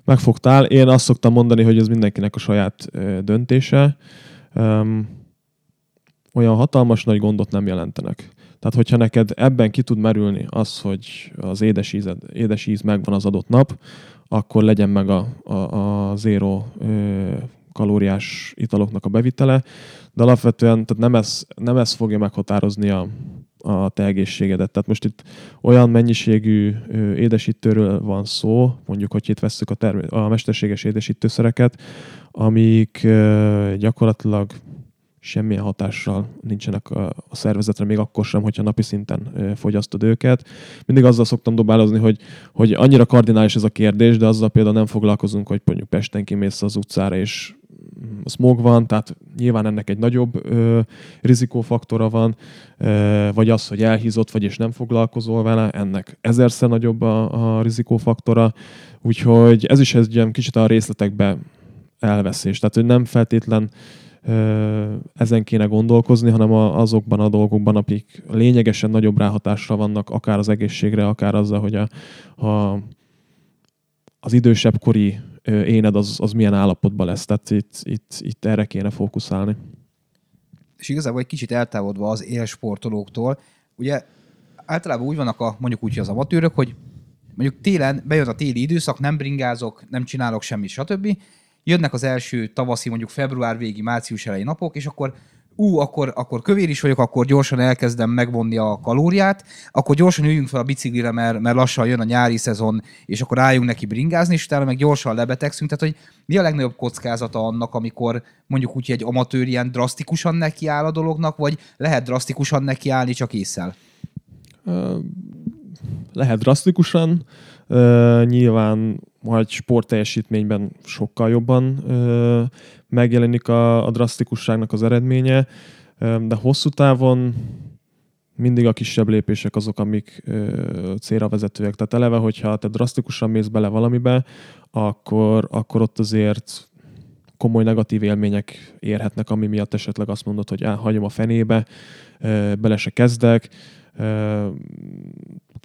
megfogtál. Én azt szoktam mondani, hogy ez mindenkinek a saját döntése. Um, olyan hatalmas nagy gondot nem jelentenek. Tehát, hogyha neked ebben ki tud merülni az, hogy az édes, ízed, édes íz megvan az adott nap, akkor legyen meg a, a, a zéró ö, kalóriás italoknak a bevitele, de alapvetően tehát nem, ez, nem ez fogja meghatározni a, a te egészségedet. Tehát most itt olyan mennyiségű ö, édesítőről van szó, mondjuk, hogy itt vesszük a, term- a mesterséges édesítőszereket, amik ö, gyakorlatilag semmilyen hatással nincsenek a szervezetre, még akkor sem, hogyha napi szinten fogyasztod őket. Mindig azzal szoktam dobálozni, hogy, hogy annyira kardinális ez a kérdés, de azzal például nem foglalkozunk, hogy mondjuk Pesten kimész az utcára, és smog van, tehát nyilván ennek egy nagyobb ö, rizikófaktora van, ö, vagy az, hogy elhízott vagy és nem foglalkozol vele, ennek ezerszer nagyobb a, a rizikófaktora, úgyhogy ez is egy ilyen kicsit a részletekbe elveszés. Tehát, hogy nem feltétlen ezen kéne gondolkozni, hanem azokban a dolgokban, akik lényegesen nagyobb ráhatásra vannak, akár az egészségre, akár azzal, hogy a, a, az idősebb kori éned az, az milyen állapotban lesz. Tehát itt, itt, itt erre kéne fókuszálni. És igazából egy kicsit eltávolodva az élsportolóktól, ugye általában úgy vannak a, mondjuk úgy, hogy az amatőrök, hogy mondjuk télen bejön a téli időszak, nem bringázok, nem csinálok semmit, stb., jönnek az első tavaszi, mondjuk február végi, március elejé napok, és akkor ú, akkor, akkor kövér is vagyok, akkor gyorsan elkezdem megvonni a kalóriát, akkor gyorsan üljünk fel a biciklire, mert, mert lassan jön a nyári szezon, és akkor álljunk neki bringázni, és utána meg gyorsan lebetegszünk. Tehát, hogy mi a legnagyobb kockázata annak, amikor mondjuk úgy egy amatőr ilyen drasztikusan nekiáll a dolognak, vagy lehet drasztikusan nekiállni csak ésszel? Lehet drasztikusan. Uh, nyilván majd sportteljesítményben sokkal jobban uh, megjelenik a, a drasztikusságnak az eredménye, uh, de hosszú távon mindig a kisebb lépések azok, amik uh, célra vezetőek. Tehát eleve, hogyha te drasztikusan mész bele valamibe, akkor, akkor ott azért komoly negatív élmények érhetnek, ami miatt esetleg azt mondod, hogy elhagyom a fenébe, uh, bele se kezdek, uh,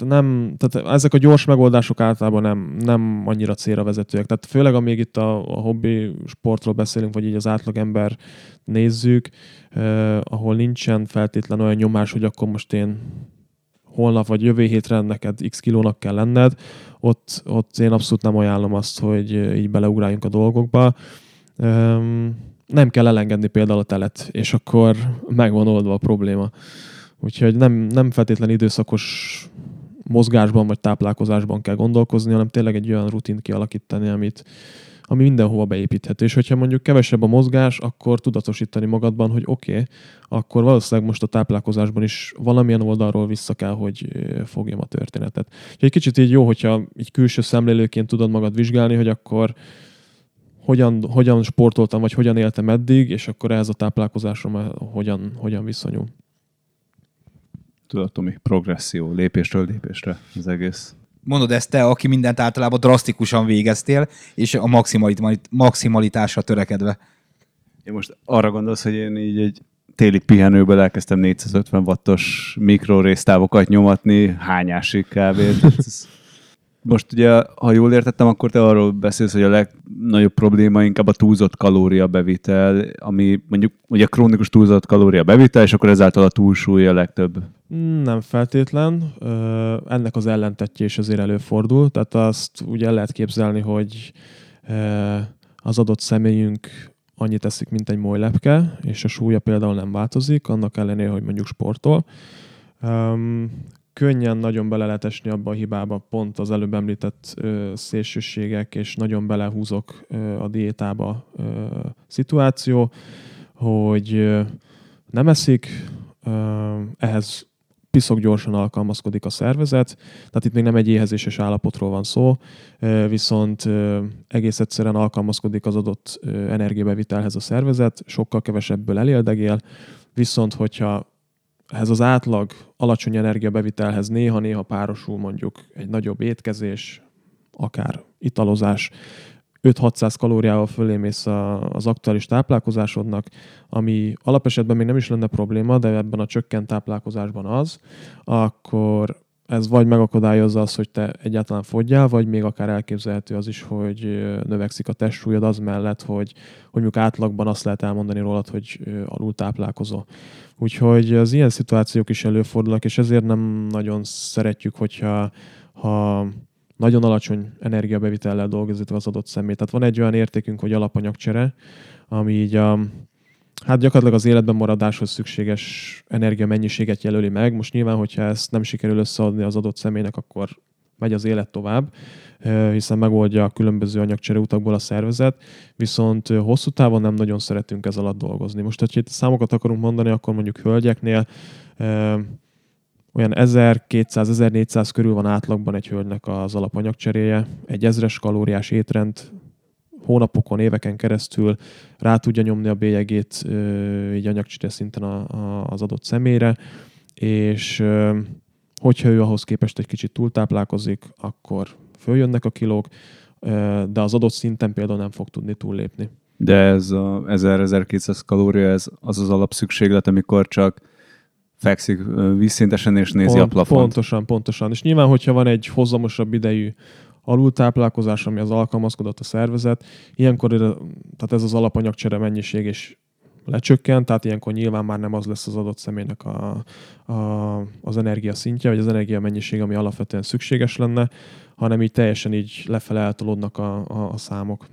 Nem, tehát ezek a gyors megoldások általában nem, nem annyira célra vezetőek. Tehát főleg, amíg itt a, a hobbi sportról beszélünk, vagy így az átlagember nézzük, eh, ahol nincsen feltétlen olyan nyomás, hogy akkor most én holnap vagy jövő hétre neked x kilónak kell lenned, ott, ott én abszolút nem ajánlom azt, hogy így beleugráljunk a dolgokba. Eh, nem kell elengedni például a telet, és akkor megvan oldva a probléma. Úgyhogy nem, nem feltétlen időszakos mozgásban vagy táplálkozásban kell gondolkozni, hanem tényleg egy olyan rutint kialakítani, amit, ami mindenhova beépíthető. És hogyha mondjuk kevesebb a mozgás, akkor tudatosítani magadban, hogy oké, okay, akkor valószínűleg most a táplálkozásban is valamilyen oldalról vissza kell, hogy fogjam a történetet. Úgyhogy egy kicsit így jó, hogyha így külső szemlélőként tudod magad vizsgálni, hogy akkor hogyan, hogyan sportoltam, vagy hogyan éltem eddig, és akkor ehhez a táplálkozásom hogyan, hogyan viszonyul. Tudatomi progresszió, lépésről lépésre az egész. Mondod ezt te, aki mindent általában drasztikusan végeztél, és a maximalit, maximalitásra törekedve. Én most arra gondolsz, hogy én így egy téli pihenőből elkezdtem négyszázötven wattos mikrorésztávokat nyomatni, hányásig kb. Most ugye, ha jól értettem, akkor te arról beszélsz, hogy a legnagyobb probléma inkább a túlzott kalóriabevitel, ami mondjuk ugye krónikus túlzott kalóriabevitel, és akkor ezáltal a túlsúly a legtöbb. Nem feltétlen. Ö, ennek az ellentetje is azért előfordul. Tehát azt ugye el lehet képzelni, hogy ö, az adott személyünk annyit eszik, mint egy molylepke, és a súlya például nem változik, annak ellenére, hogy mondjuk sportol. Ö, Könnyen nagyon bele lehet esni abba a hibába, pont az előbb említett ö, szélsőségek, és nagyon belehúzok ö, a diétába ö, szituáció, hogy ö, nem eszik, ö, ehhez piszok gyorsan alkalmazkodik a szervezet, tehát itt még nem egy éhezéses állapotról van szó, ö, viszont ö, egész egyszerűen alkalmazkodik az adott ö, energiabevitelhez a szervezet, sokkal kevesebből eléldegél, viszont hogyha ehhez az átlag alacsony energiabevitelhez néha-néha párosul mondjuk egy nagyobb étkezés, akár italozás, öt-hatszáz kalóriával fölémész az aktuális táplálkozásodnak, ami alapesetben még nem is lenne probléma, de ebben a csökkent táplálkozásban az, akkor ez vagy megakadályozza azt, hogy te egyáltalán fogyjál, vagy még akár elképzelhető az is, hogy növekszik a testsúlyod az mellett, hogy, hogy mondjuk átlagban azt lehet elmondani rólad, hogy alul táplálkozol. Úgyhogy az ilyen szituációk is előfordulnak, és ezért nem nagyon szeretjük, hogyha ha nagyon alacsony energiabevitellel dolgozítva az adott személy. Tehát van egy olyan értékünk, hogy alapanyagcsere, ami így a... Hát gyakorlatilag az életben maradáshoz szükséges energiamennyiséget jelöli meg. Most nyilván, hogyha ezt nem sikerül összeadni az adott személynek, akkor megy az élet tovább, hiszen megoldja a különböző anyagcsere utakból a szervezet, viszont hosszú távon nem nagyon szeretünk ez alatt dolgozni. Most, hogyha itt számokat akarunk mondani, akkor mondjuk hölgyeknél olyan ezerkétszáz-ezernégyszáz körül van átlagban egy hölgynek az alapanyagcseréje, egy ezres kalóriás étrend, hónapokon, éveken keresztül rá tudja nyomni a bélyegét így anyagcsere szinten a, a, az adott személyre, és hogyha ő ahhoz képest egy kicsit túltáplálkozik, akkor följönnek a kilók, de az adott szinten például nem fog tudni túllépni. De ez a ezer-ezerkétszáz kalória, ez az az alapszükséglet, amikor csak fekszik vízszintesen és nézi Pont, a plafont. Pontosan, pontosan. És nyilván, hogyha van egy hozamosabb idejű alultáplálkozás, ami az alkalmazkodott a szervezet, ilyenkor tehát ez az alapanyagcsere mennyiség is lecsökkent, tehát ilyenkor nyilván már nem az lesz az adott személynek a, a, az energia szintje, vagy az energia mennyiség, ami alapvetően szükséges lenne, hanem így teljesen így lefele eltolódnak a, a, a számok.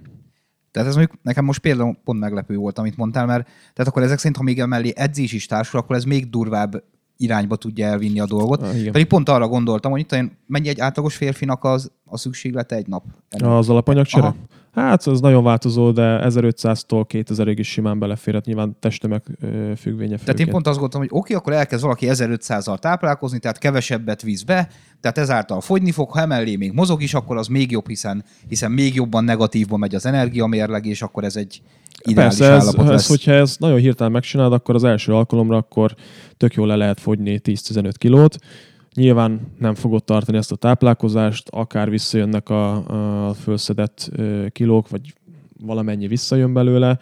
Tehát ez mondjuk nekem most például pont meglepő volt, amit mondtál, mert tehát akkor ezek szerint, ha még emellé edzés is társul, akkor ez még durvább irányba tudja elvinni a dolgot. Ah, pedig pont arra gondoltam, hogy itt mennyi egy átlagos férfinak az a szükséglete egy nap? Előtt. Az alapanyagcsere? Hát ez nagyon változó, de ezerötszáztól kétezerig is simán beleférhet, nyilván testtömeg függvénye főként. Tehát én pont azt gondoltam, hogy oké, akkor elkezd valaki ezerötszázzal táplálkozni, tehát kevesebbet visz be, tehát ezáltal fogyni fog, ha emellé még mozog is, akkor az még jobb, hiszen, hiszen még jobban negatívba megy az energiamérleg, és akkor ez egy ideális Persze, állapot ez, lesz. Persze, hogyha ezt nagyon hirtelen megcsinálod, akkor az első alkalomra akkor tök jól le lehet fogyni tíz-tizenöt kilót. Nyilván nem fogod tartani ezt a táplálkozást, akár visszajönnek a, a fölszedett kilók, vagy valamennyi visszajön belőle,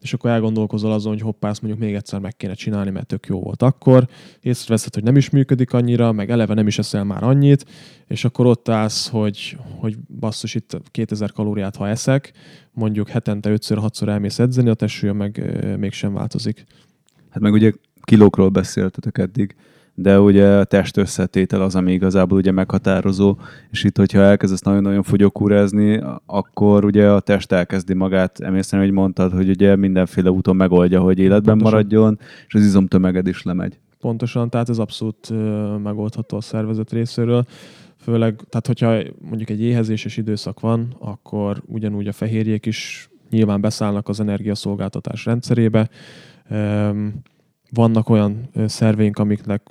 és akkor elgondolkozol azon, hogy hoppá, ezt mondjuk még egyszer meg kéne csinálni, mert tök jó volt akkor. Észreveszed, hogy nem is működik annyira, meg eleve nem is eszel már annyit, és akkor ott állsz, hogy, hogy basszus, itt kétezer kalóriát, ha eszek, mondjuk hetente ötször-hatszor elmész edzeni, a testsúlya meg mégsem változik. Hát meg ugye kilókról beszéltetek eddig, de ugye a test összetétel az, ami igazából ugye meghatározó, és itt, hogyha elkezdesz nagyon-nagyon fogyókúrázni, akkor ugye a test elkezdi magát emészteni, hogy mondtad, hogy ugye mindenféle úton megoldja, hogy életben Pontosan. maradjon, és az izomtömeged is lemegy. Pontosan, tehát ez abszolút megoldható a szervezet részéről. Főleg, tehát hogyha mondjuk egy éhezéses időszak van, akkor ugyanúgy a fehérjék is nyilván beszállnak az energiaszolgáltatás rendszerébe. Vannak olyan szerveink, amiknek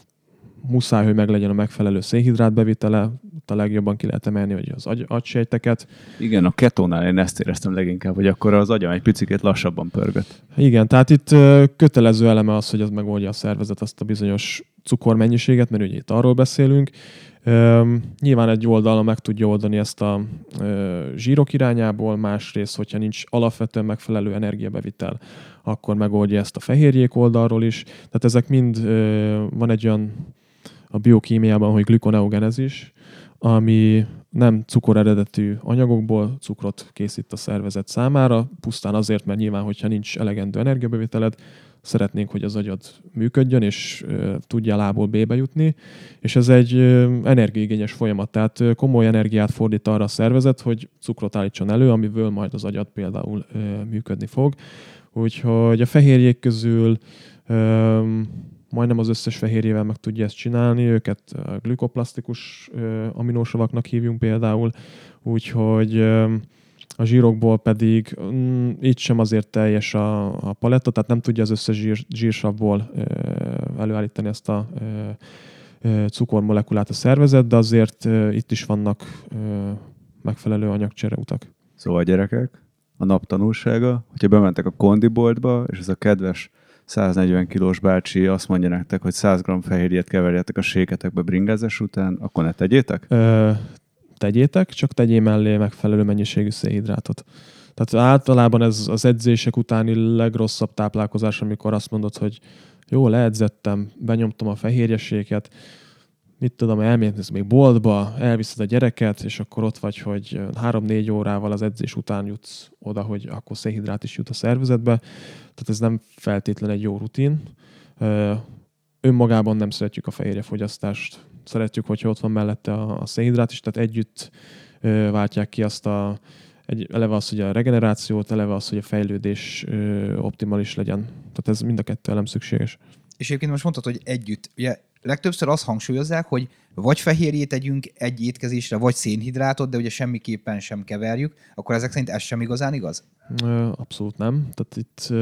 muszáj, hogy meglegyen a megfelelő szénhidrát bevitele, a legjobban ki lehet emelni, hogy az agy- agysejteket. Igen, a ketónál én ezt éreztem leginkább, hogy akkor az agyam egy picit lassabban pörgött. Igen, tehát itt kötelező eleme az, hogy az megoldja a szervezet azt a bizonyos cukormennyiséget, mert ugye itt arról beszélünk. Nyilván egy oldalon meg tudja oldani ezt a zsírok irányából, másrészt, hogyha nincs alapvetően megfelelő energiabevitel, akkor megoldja ezt a fehérjék oldalról is. Tehát ezek mind, van egy olyan a biokémiában, hogy glükoneogenezis, ami nem cukor eredetű anyagokból cukrot készít a szervezet számára, pusztán azért, mert nyilván, hogyha nincs elegendő energiabevételed, szeretnénk, hogy az agyad működjön, és ö, tudjál A-ból B-be jutni, és ez egy ö, energiaigényes folyamat, tehát ö, komoly energiát fordít arra a szervezet, hogy cukrot állítson elő, amiből majd az agyad például ö, működni fog. Úgyhogy a fehérjék közül ö, majdnem az összes fehérjével meg tudja ezt csinálni, őket glükoplasztikus aminósavaknak hívjunk például, úgyhogy a zsírokból pedig mm, itt sem azért teljes a, a paletta, tehát nem tudja az összes zsír, zsírsavból előállítani ezt a ö, cukormolekulát a szervezet, de azért ö, itt is vannak ö, megfelelő anyagcsereutak. Szóval gyerekek, a nap tanulsága, hogyha bementek a kondiboltba, és ez a kedves száznegyven kilós bácsi azt mondja nektek, hogy száz gramm fehérjét keverjetek a séketekbe bringázás után, akkor ne tegyétek? Ö, tegyétek, csak tegyél mellé megfelelő mennyiségű szénhidrátot. Tehát általában ez az edzések utáni legrosszabb táplálkozás, amikor azt mondod, hogy jó, leedzettem, benyomtam a fehérjeséket, mit tudom, elmész még boltba, elviszed a gyereket, és akkor ott vagy, hogy három-négy órával az edzés után jutsz oda, hogy akkor szénhidrát is jut a szervezetbe. Tehát ez nem feltétlenül egy jó rutin. Önmagában nem szeretjük a fehérjefogyasztást. Szeretjük, hogyha ott van mellette a szénhidrát is, tehát együtt váltják ki azt a, egy, eleve az, hogy a regenerációt, eleve az, hogy a fejlődés optimális legyen. Tehát ez mind a kettő elem szükséges. És egyébként most mondtad, hogy együtt, ugye, legtöbbször azt hangsúlyozzák, hogy vagy fehérjét együnk egy étkezésre, vagy szénhidrátot, de ugye semmiképpen sem keverjük, akkor ezek szerint ez sem igazán igaz? Abszolút nem. Tehát itt,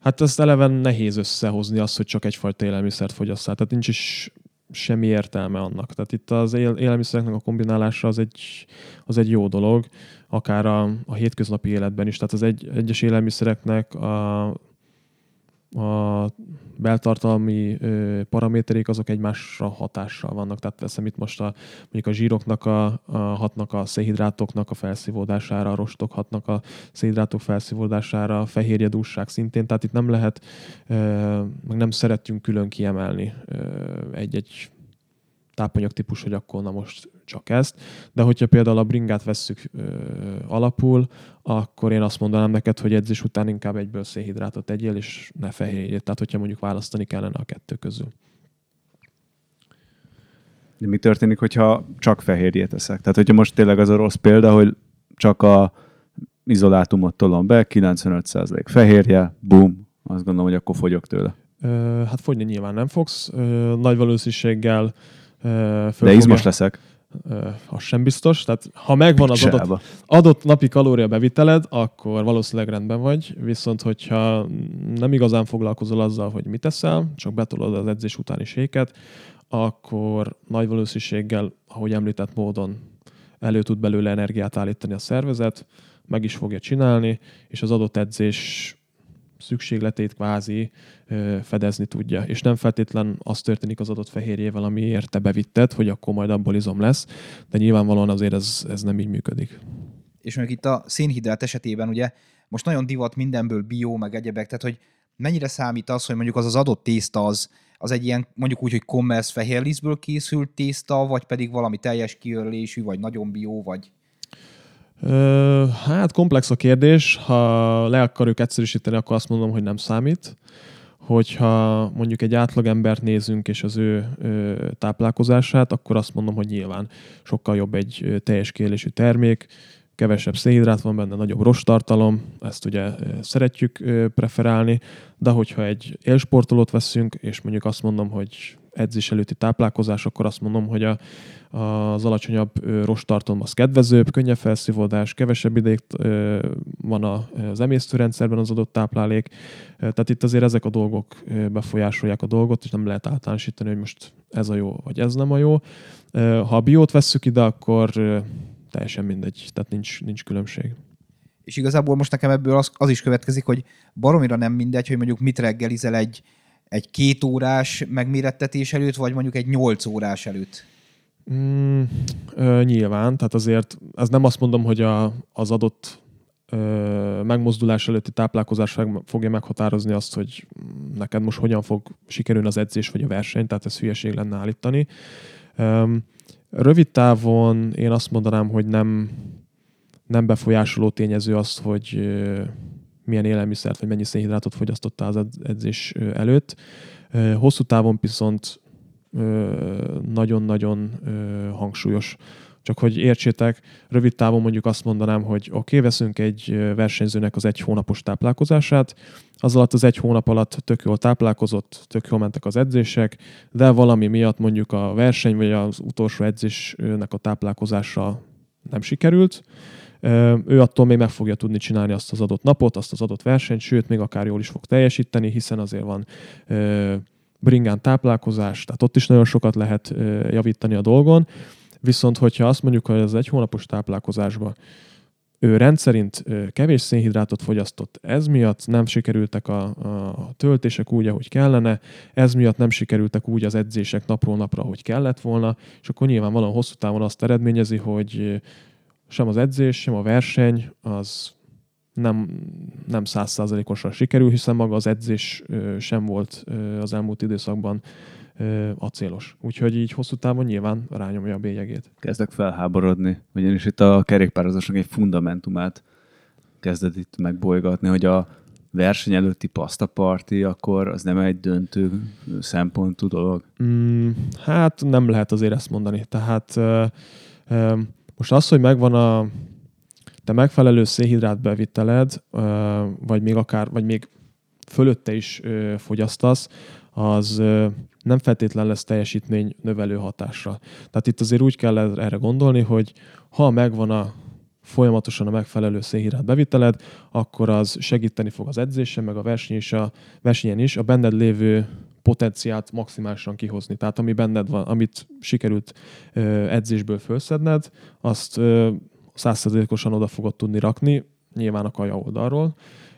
hát azt eleven nehéz összehozni azt, hogy csak egyfajta élelmiszert fogyasszál. Tehát nincs is semmi értelme annak. Tehát itt az élelmiszereknek a kombinálása az egy, az egy jó dolog, akár a, a hétköznapi életben is. Tehát az egy, egyes élelmiszereknek a... a beltartalmi ö, paraméterék azok egymásra hatással vannak. Tehát veszem itt most a, mondjuk a zsíroknak a, a hatnak a szénhidrátoknak a felszívódására, a rostok hatnak a szénhidrátok felszívódására, a fehérjedússág szintén. Tehát itt nem lehet, ö, meg nem szeretjünk külön kiemelni ö, egy-egy tápanyagtípus, hogy akkor na most csak ezt. De hogyha például a bringát vesszük ö, alapul, akkor én azt mondanám neked, hogy edzés után inkább egyből szénhidrátot tegyél, és ne fehérjét. Tehát hogyha mondjuk választani kellene a kettő közül. De mi történik, hogyha csak fehérjét eszek? Tehát hogyha most tényleg az a rossz példa, hogy csak a izolátumot tolom be, kilencvenöt százalék fehérje, bum, azt gondolom, hogy akkor fogyok tőle. Ö, hát fogyni nyilván nem fogsz. Ö, nagy valószínűséggel De izmos leszek. Az sem biztos. Tehát ha megvan az adott, adott napi kalória beviteled, akkor valószínűleg rendben vagy. Viszont hogyha nem igazán foglalkozol azzal, hogy mit eszel, csak betolod az edzés utáni séket, akkor nagy valószínűséggel, ahogy említett módon, elő tud belőle energiát állítani a szervezet, meg is fogja csinálni, és az adott edzés szükségletét kvázi ö, fedezni tudja. És nem feltétlen az történik az adott fehérjével, amiért te bevitted, hogy akkor majd abból izom lesz, de nyilvánvalóan azért ez, ez nem így működik. És mondjuk itt a szénhidrát esetében ugye most nagyon divat mindenből bio, meg egyebek, tehát hogy mennyire számít az, hogy mondjuk az az adott tészta az, az egy ilyen, mondjuk úgy, hogy commerce fehérlisztből készült tészta, vagy pedig valami teljes kiörlésű, vagy nagyon bio, vagy... Hát komplex a kérdés, ha le akarjuk egyszerűsíteni, akkor azt mondom, hogy nem számít. Hogyha mondjuk egy átlagembert nézünk és az ő táplálkozását, akkor azt mondom, hogy nyilván sokkal jobb egy teljes kiélésű termék, kevesebb szénhidrát van benne, nagyobb rosttartalom, ezt ugye szeretjük preferálni, de hogyha egy élsportolót veszünk, és mondjuk azt mondom, hogy edzés előtti táplálkozás, akkor azt mondom, hogy a, az alacsonyabb rosttartalom az kedvezőbb, könnyebb felszívódás, kevesebb ideig van az emésztőrendszerben az adott táplálék. Tehát itt azért ezek a dolgok befolyásolják a dolgot, és nem lehet általánosítani, hogy most ez a jó, vagy ez nem a jó. Ha a biót vesszük ide, akkor teljesen mindegy, tehát nincs, nincs különbség. És igazából most nekem ebből az, az is következik, hogy baromira nem mindegy, hogy mondjuk mit reggelizel egy egy két órás megmérettetés előtt, vagy mondjuk egy nyolc órás előtt? Mm, ö, nyilván, tehát azért ez nem azt mondom, hogy a, az adott ö, megmozdulás előtti táplálkozás fogja meghatározni azt, hogy neked most hogyan fog sikerülni az edzés vagy a verseny, tehát ez hülyeség lenne állítani. Ö, rövid távon én azt mondanám, hogy nem, nem befolyásoló tényező az, hogy ö, milyen élelmiszert, vagy mennyi szénhidrátot fogyasztottál az edzés előtt. Hosszú távon viszont nagyon-nagyon hangsúlyos. Csak hogy értsétek, rövid távon mondjuk azt mondanám, hogy oké, okay, veszünk egy versenyzőnek az egy hónapos táplálkozását, az alatt az egy hónap alatt tök jól táplálkozott, tök jól mentek az edzések, de valami miatt mondjuk a verseny, vagy az utolsó edzésnek a táplálkozása nem sikerült, ő attól még meg fogja tudni csinálni azt az adott napot, azt az adott versenyt, sőt, még akár jól is fog teljesíteni, hiszen azért van ö, bringán táplálkozás, tehát ott is nagyon sokat lehet ö, javítani a dolgon. Viszont, hogyha azt mondjuk, hogy az egy hónapos táplálkozásban ő rendszerint ö, kevés szénhidrátot fogyasztott, ez miatt nem sikerültek a, a töltések úgy, ahogy kellene, ez miatt nem sikerültek úgy az edzések napról napra, ahogy kellett volna, és akkor nyilvánvalóan hosszú távon azt eredményezi, hogy sem az edzés, sem a verseny, az nem száz százalékosan sikerül, hiszen maga az edzés ö, sem volt ö, az elmúlt időszakban ö, acélos. Úgyhogy így hosszú távon nyilván rányomja a bélyegét. Kezdek felháborodni, ugyanis itt a kerékpározásnak egy fundamentumát kezded itt megbolygatni, hogy a verseny előtti pasztaparti, akkor az nem egy döntő szempontú dolog? Mm, hát nem lehet azért ezt mondani. Tehát... Ö, ö, Most az, hogy megvan a te megfelelő szénhidrát beviteled, vagy még akár, vagy még fölötte is fogyasztasz, az nem feltétlen lesz teljesítmény növelő hatásra. Tehát itt azért úgy kell erre gondolni, hogy ha megvan a folyamatosan a megfelelő szénhidrát beviteled, akkor az segíteni fog az edzésen, meg a verseny is, a versenyen is a benned lévő potenciált maximálisan kihozni. Tehát ami benned van, amit sikerült ö, edzésből felszedned, azt száz százalékosan oda fogod tudni rakni, nyilván a kaja oldalról.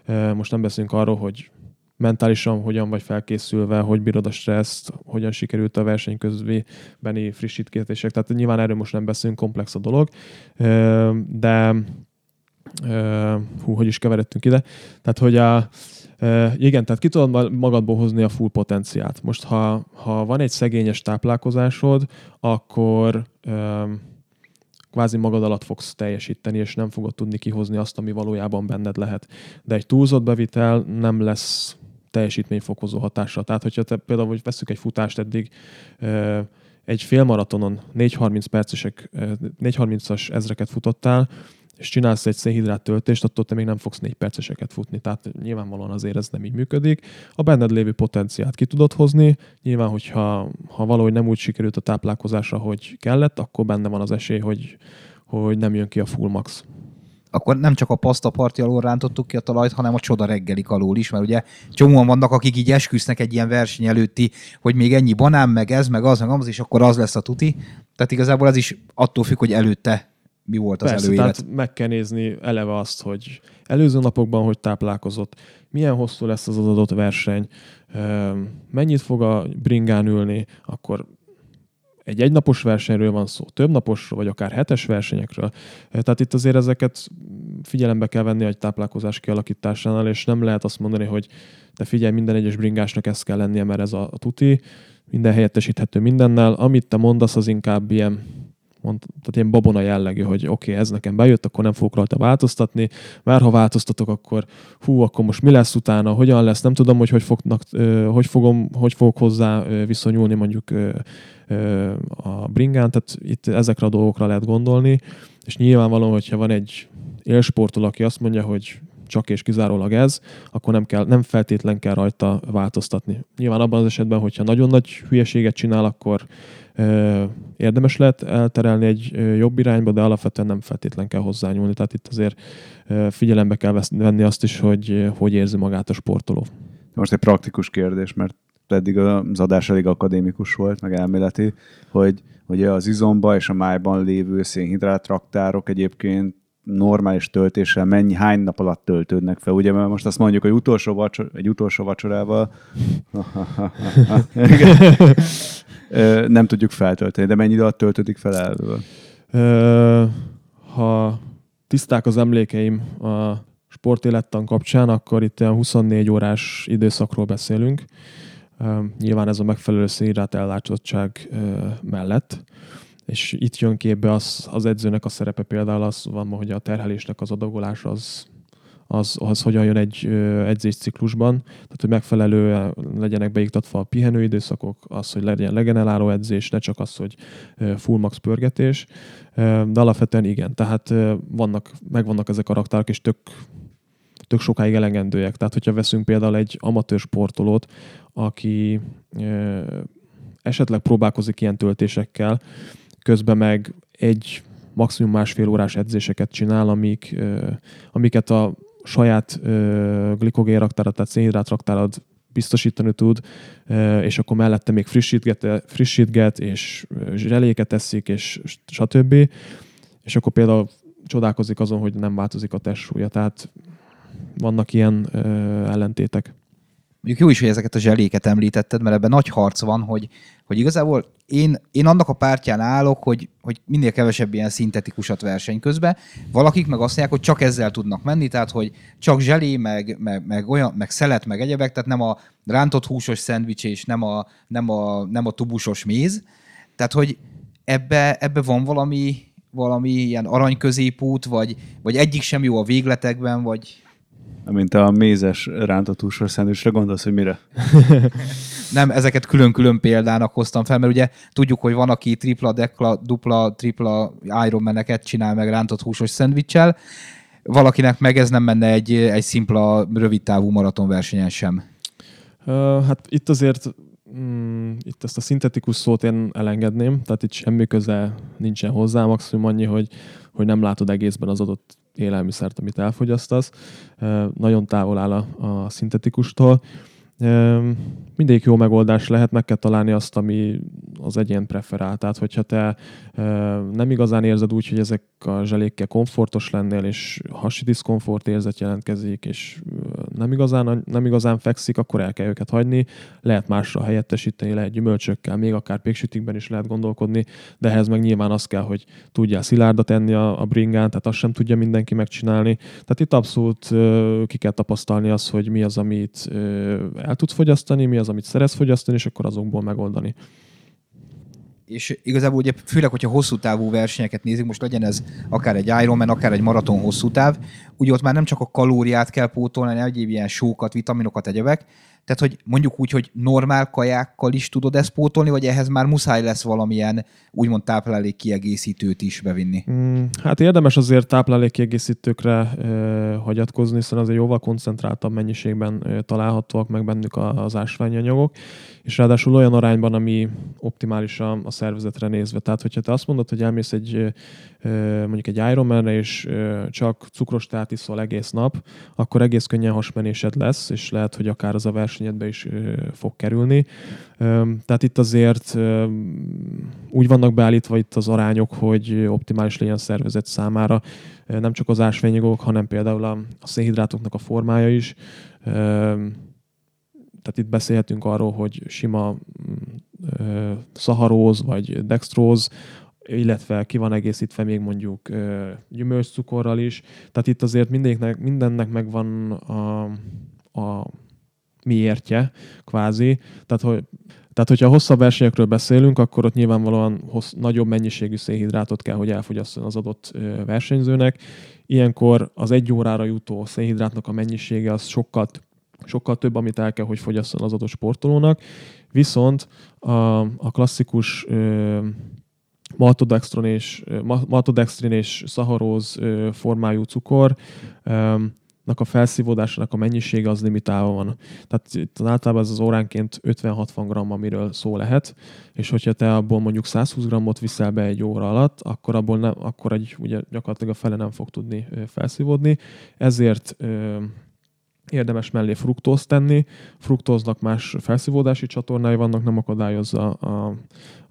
Ö, most nem beszélünk arról, hogy mentálisan hogyan vagy felkészülve, hogy bírod a stresszt, hogyan sikerült a verseny közbeni frissítgetések. Tehát nyilván erről most nem beszélünk, komplex a dolog. Ö, de ö, hú, hogy is keveredtünk ide. Tehát, hogy a Uh, igen, tehát ki tudod magadból hozni a full potenciát. Most, ha, ha van egy szegényes táplálkozásod, akkor uh, kvázi magad alatt fogsz teljesíteni, és nem fogod tudni kihozni azt, ami valójában benned lehet. De egy túlzott bevitel nem lesz teljesítményfokozó hatása. Tehát, hogyha te, például, hogy veszük egy futást eddig, uh, egy félmaratonon négy harmincas ezreket futottál, és csinálsz egy szénhidrát töltést, attól te még nem fogsz négy perceseket futni. Tehát nyilvánvalóan azért ez nem így működik. A benned lévő potenciát ki tudod hozni. Nyilván, hogyha ha valahogy nem úgy sikerült a táplálkozásra, hogy kellett, akkor benne van az esély, hogy, hogy nem jön ki a full max. Akkor nem csak a pasztaparti alól rántottuk ki a talajt, hanem a csoda reggelik alól is, mert ugye csomóan vannak, akik így esküsznek egy ilyen verseny előtti, hogy még ennyi banán, meg ez, meg az, meg az, és akkor az lesz a tuti. Tehát igazából ez is attól függ, hogy előtte mi volt az előélet. Persze, tehát meg kell nézni eleve azt, hogy előző napokban hogy táplálkozott, milyen hosszú lesz az adott verseny, mennyit fog a bringán ülni, akkor egy egynapos versenyről van szó, több naposról, vagy akár hetes versenyekről. Tehát itt azért ezeket figyelembe kell venni egy táplálkozás kialakításánál, és nem lehet azt mondani, hogy te figyelj, minden egyes bringásnak ez kell lennie, mert ez a, a tuti, minden helyettesíthető mindennel. Amit te mondasz, az inkább ilyen Mond, tehát ilyen babona jellegű, hogy oké, okay, ez nekem bejött, akkor nem fogok rajta változtatni, már ha változtatok, akkor hú, akkor most mi lesz utána, hogyan lesz, nem tudom, hogy hogy, fognak, hogy, fogom, hogy fogok hozzá viszonyulni mondjuk a bringán, tehát itt ezekre a dolgokra lehet gondolni, és nyilvánvalóan, hogyha van egy élsportoló, aki azt mondja, hogy csak és kizárólag ez, akkor nem, kell, nem feltétlen kell rajta változtatni. Nyilván abban az esetben, hogyha nagyon nagy hülyeséget csinál, akkor ö, érdemes lehet elterelni egy ö, jobb irányba, de alapvetően nem feltétlen kell hozzányúlni. Tehát itt azért ö, figyelembe kell venni azt is, hogy ö, hogy érzi magát a sportoló. Most egy praktikus kérdés, mert eddig az adás elég akadémikus volt, meg elméleti, hogy ugye az izomba és a májban lévő szénhidráttraktárok egyébként normális töltéssel mennyi, hány nap alatt töltődnek fel, ugye? Mert most azt mondjuk, hogy utolsó vacsor, egy utolsó vacsorával nem tudjuk feltölteni, de mennyi idő alatt töltődik fel elből? Ha tiszták az emlékeim a sportélettan kapcsán, akkor itt olyan huszonnégy órás időszakról beszélünk. Nyilván ez a megfelelő szénhidrát ellátottság mellett. És itt jön képbe az, az edzőnek a szerepe, például az van, hogy a terhelésnek az adagolás az, az, az hogyan jön egy edzésciklusban, tehát hogy megfelelően legyenek beiktatva a pihenőidőszakok, az, hogy legyen regeneráló edzés, ne csak az, hogy full max pörgetés, de alapvetően igen, tehát vannak, megvannak ezek a raktárok, és tök, tök sokáig elegendőek. Tehát hogyha veszünk például egy amatőr sportolót, aki esetleg próbálkozik ilyen töltésekkel, közben meg egy maximum másfél órás edzéseket csinál, amik, ö, amiket a saját ö, glikogén raktárat, tehát szénhidrát raktárat biztosítani tud, ö, és akkor mellette még frissítget, frissítget és zseléket eszik, és stb. És akkor például csodálkozik azon, hogy nem változik a testsúlya. Tehát vannak ilyen ö, ellentétek. Mondjuk jó is, hogy ezeket a zseléket említetted, mert ebben nagy harc van, hogy, hogy igazából én, én annak a pártján állok, hogy, hogy minél kevesebb ilyen szintetikusat verseny közben. Valakik meg azt mondják, hogy csak ezzel tudnak menni, tehát hogy csak zselé, meg, meg, meg, olyan, meg szelet, meg egyebek, tehát nem a rántott húsos szendvics és nem a, nem a, nem a tubusos méz. Tehát, hogy ebbe, ebbe van valami, valami ilyen aranyközépút, vagy, vagy egyik sem jó a végletekben, vagy... Amint a mézes rántott húsos szendvicsre gondolsz, hogy mire? Nem, ezeket külön-külön példának hoztam fel, mert ugye tudjuk, hogy van, aki tripla, dekla, dupla, tripla Ironman-eket csinál meg rántott húsos szendvicssel, valakinek meg ez nem menne egy, egy szimpla rövidtávú maratonversenyen sem. Hát itt azért mm, itt ezt a szintetikus szót én elengedném, tehát itt semmi köze nincsen hozzá, maximum annyi, hogy, hogy nem látod egészben az adott élelmiszert, amit elfogyasztasz. Nagyon távol áll a, a szintetikustól. Mindegyik jó megoldás lehet, meg kell találni azt, ami az egyén preferál. Tehát, hogyha te nem igazán érzed úgy, hogy ezek a zselékkel komfortos lennél, és hasi diszkomfort érzet jelentkezik, és nem igazán, nem igazán fekszik, akkor el kell őket hagyni. Lehet másra helyettesíteni, lehet gyümölcsökkel, még akár péksütikben is lehet gondolkodni, de ehhez meg nyilván az kell, hogy tudjál szilárdat enni a, a bringán, tehát azt sem tudja mindenki megcsinálni. Tehát itt abszolút ki kell tapasztalni azt, hogy mi az, amit el tudsz fogyasztani, mi az, amit szeretsz fogyasztani, és akkor azokból megoldani. És igazából ugye főleg, hogyha hosszú távú versenyeket nézzük, most legyen ez akár egy Ironman, akár egy maraton hosszú táv, ugye ott már nem csak a kalóriát kell pótolni, egyéb ilyen sókat, vitaminokat, egyebek, tehát hogy mondjuk úgy, hogy normál kajákkal is tudod ezt pótolni, vagy ehhez már muszáj lesz valamilyen úgymond táplálék kiegészítőt is bevinni? Hmm, hát érdemes azért táplálék kiegészítőkre ö, hagyatkozni, hiszen azért jóval koncentráltabb mennyiségben ö, találhatóak meg bennük az ásványanyagok, és ráadásul olyan arányban, ami optimális a, a szervezetre nézve. Tehát, hogyha te azt mondod, hogy elmész egy, ö, mondjuk egy Ironmanre, és ö, csak cukros teát iszol egész nap, akkor egész könnyen hasmenésed lesz, és lehet, hogy akár az a vers be is fog kerülni. Tehát itt azért úgy vannak beállítva itt az arányok, hogy optimális legyen a szervezet számára. Nem csak az ásványanyagok, hanem például a szénhidrátoknak a formája is. Tehát itt beszélhetünk arról, hogy sima szaharóz vagy dextróz, illetve ki van egészítve még mondjuk gyümölcscukorral is. Tehát itt azért mindennek, mindennek megvan a, a miértje, kvázi. Tehát, hogy, tehát, hogyha hosszabb versenyekről beszélünk, akkor ott nyilvánvalóan hossz, nagyobb mennyiségű szénhidrátot kell, hogy elfogyasszon az adott versenyzőnek. Ilyenkor az egy órára jutó szénhidrátnak a mennyisége az sokkal, sokkal több, amit el kell, hogy fogyasszon az adott sportolónak. Viszont a, a klasszikus ö, maltodextrin és, maltodextrin és szaharóz formájú cukornak a felszívódásának a mennyisége az limitálva van. Tehát itt általában ez az óránként ötven-hatvan gramm, amiről szó lehet, és hogyha te abból mondjuk száz húsz grammot viszel be egy óra alatt, akkor abból nem, akkor egy, ugye gyakorlatilag a fele nem fog tudni felszívódni. Ezért érdemes mellé fruktózt tenni. Fruktóznak más felszívódási csatornái vannak, nem akadályozza a,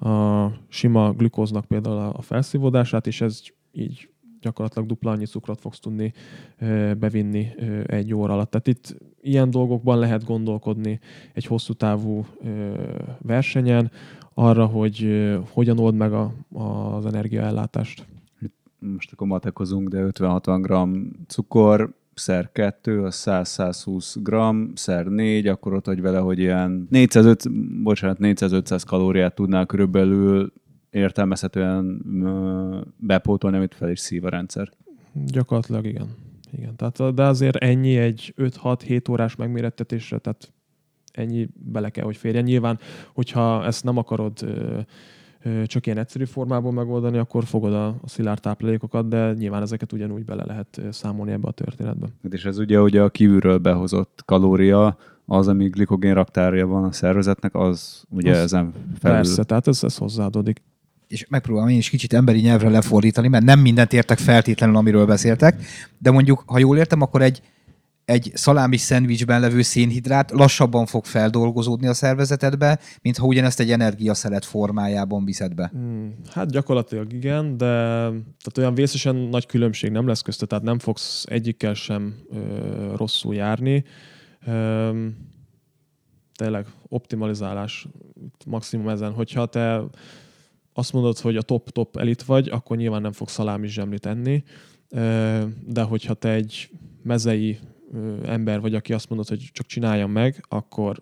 a sima glükóznak például a felszívódását, és ez így gyakorlatilag dupla annyi cukrot fogsz tudni bevinni egy óra alatt. Tehát itt ilyen dolgokban lehet gondolkodni egy hosszú távú versenyen arra, hogy hogyan old meg a, az energiaellátást. Most akkor matekozunk, de ötven-hatvan gramm cukor, szer kettő, az száz-százhúsz gramm, szer négy, akkor ott vagy vele, hogy ilyen négyszáz-ötszáz kalóriát tudnál körülbelül értelmezhetően bepótolni, amit fel is szív a rendszer. Gyakorlatilag igen. igen. Tehát, de azért ennyi egy öt-hat-hét órás megmérettetésre, tehát ennyi bele kell, hogy férjen. Nyilván, hogyha ezt nem akarod csak ilyen egyszerű formában megoldani, akkor fogod a szilárd táplálékokat, de nyilván ezeket ugyanúgy bele lehet számolni ebbe a történetbe. És ez ugye, ugye a kívülről behozott kalória, az, ami glikogén raktárja van a szervezetnek, az ugye az ezen felül. Persze, tehát ez, ez hozzáadódik. És megpróbálom én is kicsit emberi nyelvre lefordítani, mert nem mindent értek feltétlenül, amiről beszéltek, de mondjuk, ha jól értem, akkor egy egy szalámi szendvicsben levő szénhidrát lassabban fog feldolgozódni a szervezetedbe, mint ha ugyanezt egy energiaszelet formájában viszed be. Hmm, hát gyakorlatilag igen, de tehát olyan vészesen nagy különbség nem lesz közte, tehát nem fogsz egyikkel sem ö, rosszul járni. Ö, tényleg optimalizálás maximum ezen. Hogyha te azt mondod, hogy a top-top elit vagy, akkor nyilván nem fogsz szalámi zsemlét enni, ö, de hogyha te egy mezei ember vagy, aki azt mondod, hogy csak csináljam meg, akkor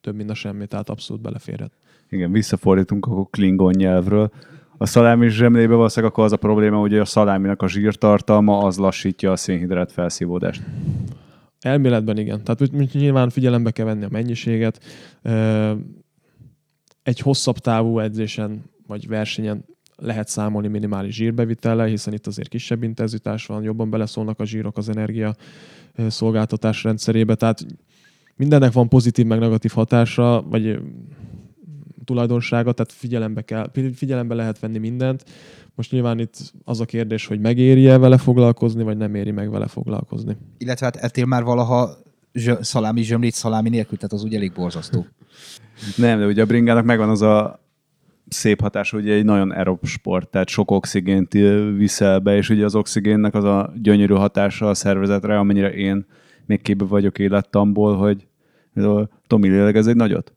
több mint a semmi, tehát abszolút beleférhet. Igen, visszafordítunk akkor klingon nyelvről. A szalámi zsemlében valószínűleg akkor az a probléma, hogy a szaláminak a zsírtartalma az lassítja a szénhidrát felszívódást. Elméletben igen. Tehát nyilván figyelembe kell venni a mennyiséget. Egy hosszabb távú edzésen vagy versenyen lehet számolni minimális zsírbevitellel, hiszen itt azért kisebb intenzitás van, jobban beleszólnak a zsírok az energia szolgáltatás rendszerébe, tehát mindennek van pozitív meg negatív hatása, vagy tulajdonsága, tehát figyelembe, kell, figyelembe lehet venni mindent. Most nyilván itt az a kérdés, hogy megéri-e vele foglalkozni, vagy nem éri meg vele foglalkozni. Illetve hát ettél már valaha zsö- szalámi zsömlét szalámi nélkül, tehát az úgy elég borzasztó. Nem, de ugye a bringának megvan az a szép hatás, hogy egy nagyon aerob sport, tehát sok oxigént viszel be, és ugye az oxigénnek az a gyönyörű hatása a szervezetre, amennyire én még képbe vagyok élettamból, hogy Tomi lélegez egy nagyot.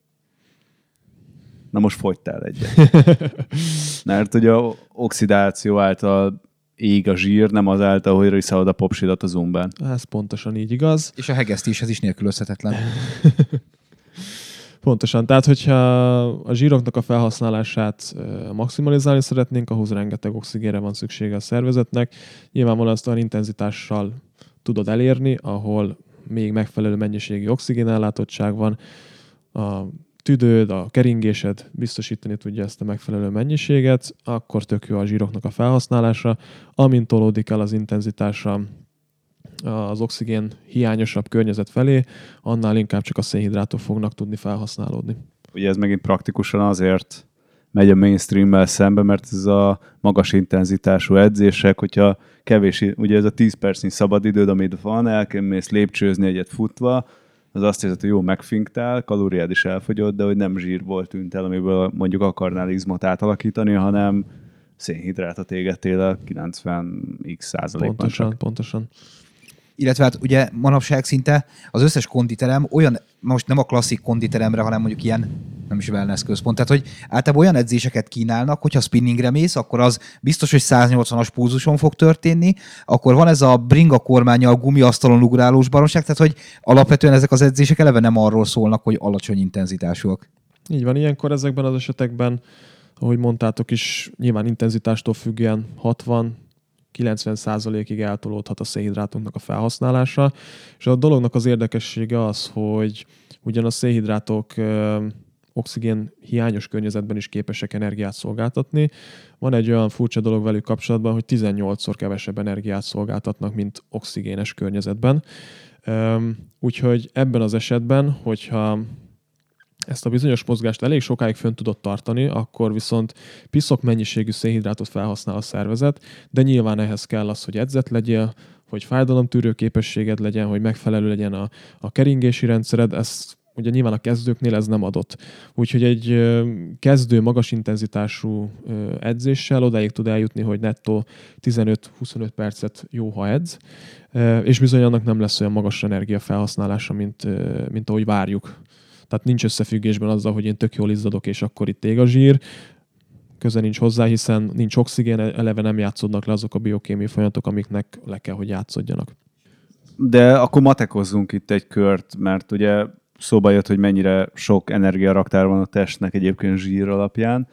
Na most fogytál egyet. Mert ugye a oxidáció által ég a zsír, nem azáltal, hogy riszálod a popsidat a zumbán. Ez pontosan így igaz. És a hegesztés, ez is nélkülözhetetlen. Pontosan, tehát hogyha a zsíroknak a felhasználását maximalizálni szeretnénk, ahhoz rengeteg oxigénre van szüksége a szervezetnek. Nyilvánvalóan azt olyan intenzitással tudod elérni, ahol még megfelelő mennyiségi oxigénellátottság van. A tüdőd, a keringésed biztosítani tudja ezt a megfelelő mennyiséget, akkor tök jó a zsíroknak a felhasználása. Amint tolódik el az intenzitása az oxigén hiányosabb környezet felé, annál inkább csak a szénhidrátok fognak tudni felhasználódni. Ugye ez megint praktikusan azért megy a mainstream-mel szembe, mert ez a magas intenzitású edzések, hogyha kevés, ugye ez a tíz percnyi szabadidőd, amit van, elmész lépcsőzni egyet futva, az azt érzed, hogy jó, megfinktál, kalóriád is elfogyott, de hogy nem zsírból tűnt el, amiből mondjuk akarnál izmot átalakítani, hanem szénhidrátot égettél a kilencven százalékban. Pontosan, pontosan. Illetve hát ugye manapság szinte az összes konditerem olyan, most nem a klasszik konditeremre, hanem mondjuk ilyen, nem is wellness központ, tehát hogy általában olyan edzéseket kínálnak, hogyha spinningre mész, akkor az biztos, hogy száznyolcvanas pulzuson fog történni, akkor van ez a bringa kormánya, a gumiasztalon ugrálós baromság, tehát hogy alapvetően ezek az edzések eleve nem arról szólnak, hogy alacsony intenzitásúak. Így van, ilyenkor ezekben az esetekben, ahogy mondtátok is, nyilván intenzitástól függően hatvan-kilencven százalékig eltolódhat a szénhidrátunknak a felhasználása, és a dolognak az érdekessége az, hogy ugyan a szénhidrátok oxigén hiányos környezetben is képesek energiát szolgáltatni. Van egy olyan furcsa dolog velük kapcsolatban, hogy tizennyolcszor kevesebb energiát szolgáltatnak, mint oxigénes környezetben. Úgyhogy ebben az esetben, hogyha ezt a bizonyos mozgást elég sokáig fönn tudod tartani, akkor viszont piszok mennyiségű szénhidrátot felhasznál a szervezet, de nyilván ehhez kell az, hogy edzett legyél, hogy fájdalomtűrő képességed legyen, hogy megfelelő legyen a, a keringési rendszered, ez ugye nyilván a kezdőknél ez nem adott. Úgyhogy egy kezdő, magas intenzitású edzéssel odáig tud eljutni, hogy nettó tizenöt-huszonöt percet jó, ha edz, és bizony annak nem lesz olyan magas energiafelhasználása, mint, mint ahogy várjuk. Tehát nincs összefüggésben azzal, hogy én tök jól izzadok, és akkor itt ég a zsír. Köze nincs hozzá, hiszen nincs oxigén, eleve nem játszódnak le azok a biokémiai folyamatok, amiknek le kell, hogy játszódjanak. De akkor matekozzunk itt egy kört, mert ugye szóba jött, hogy mennyire sok energiaraktár van a testnek egyébként zsír alapján.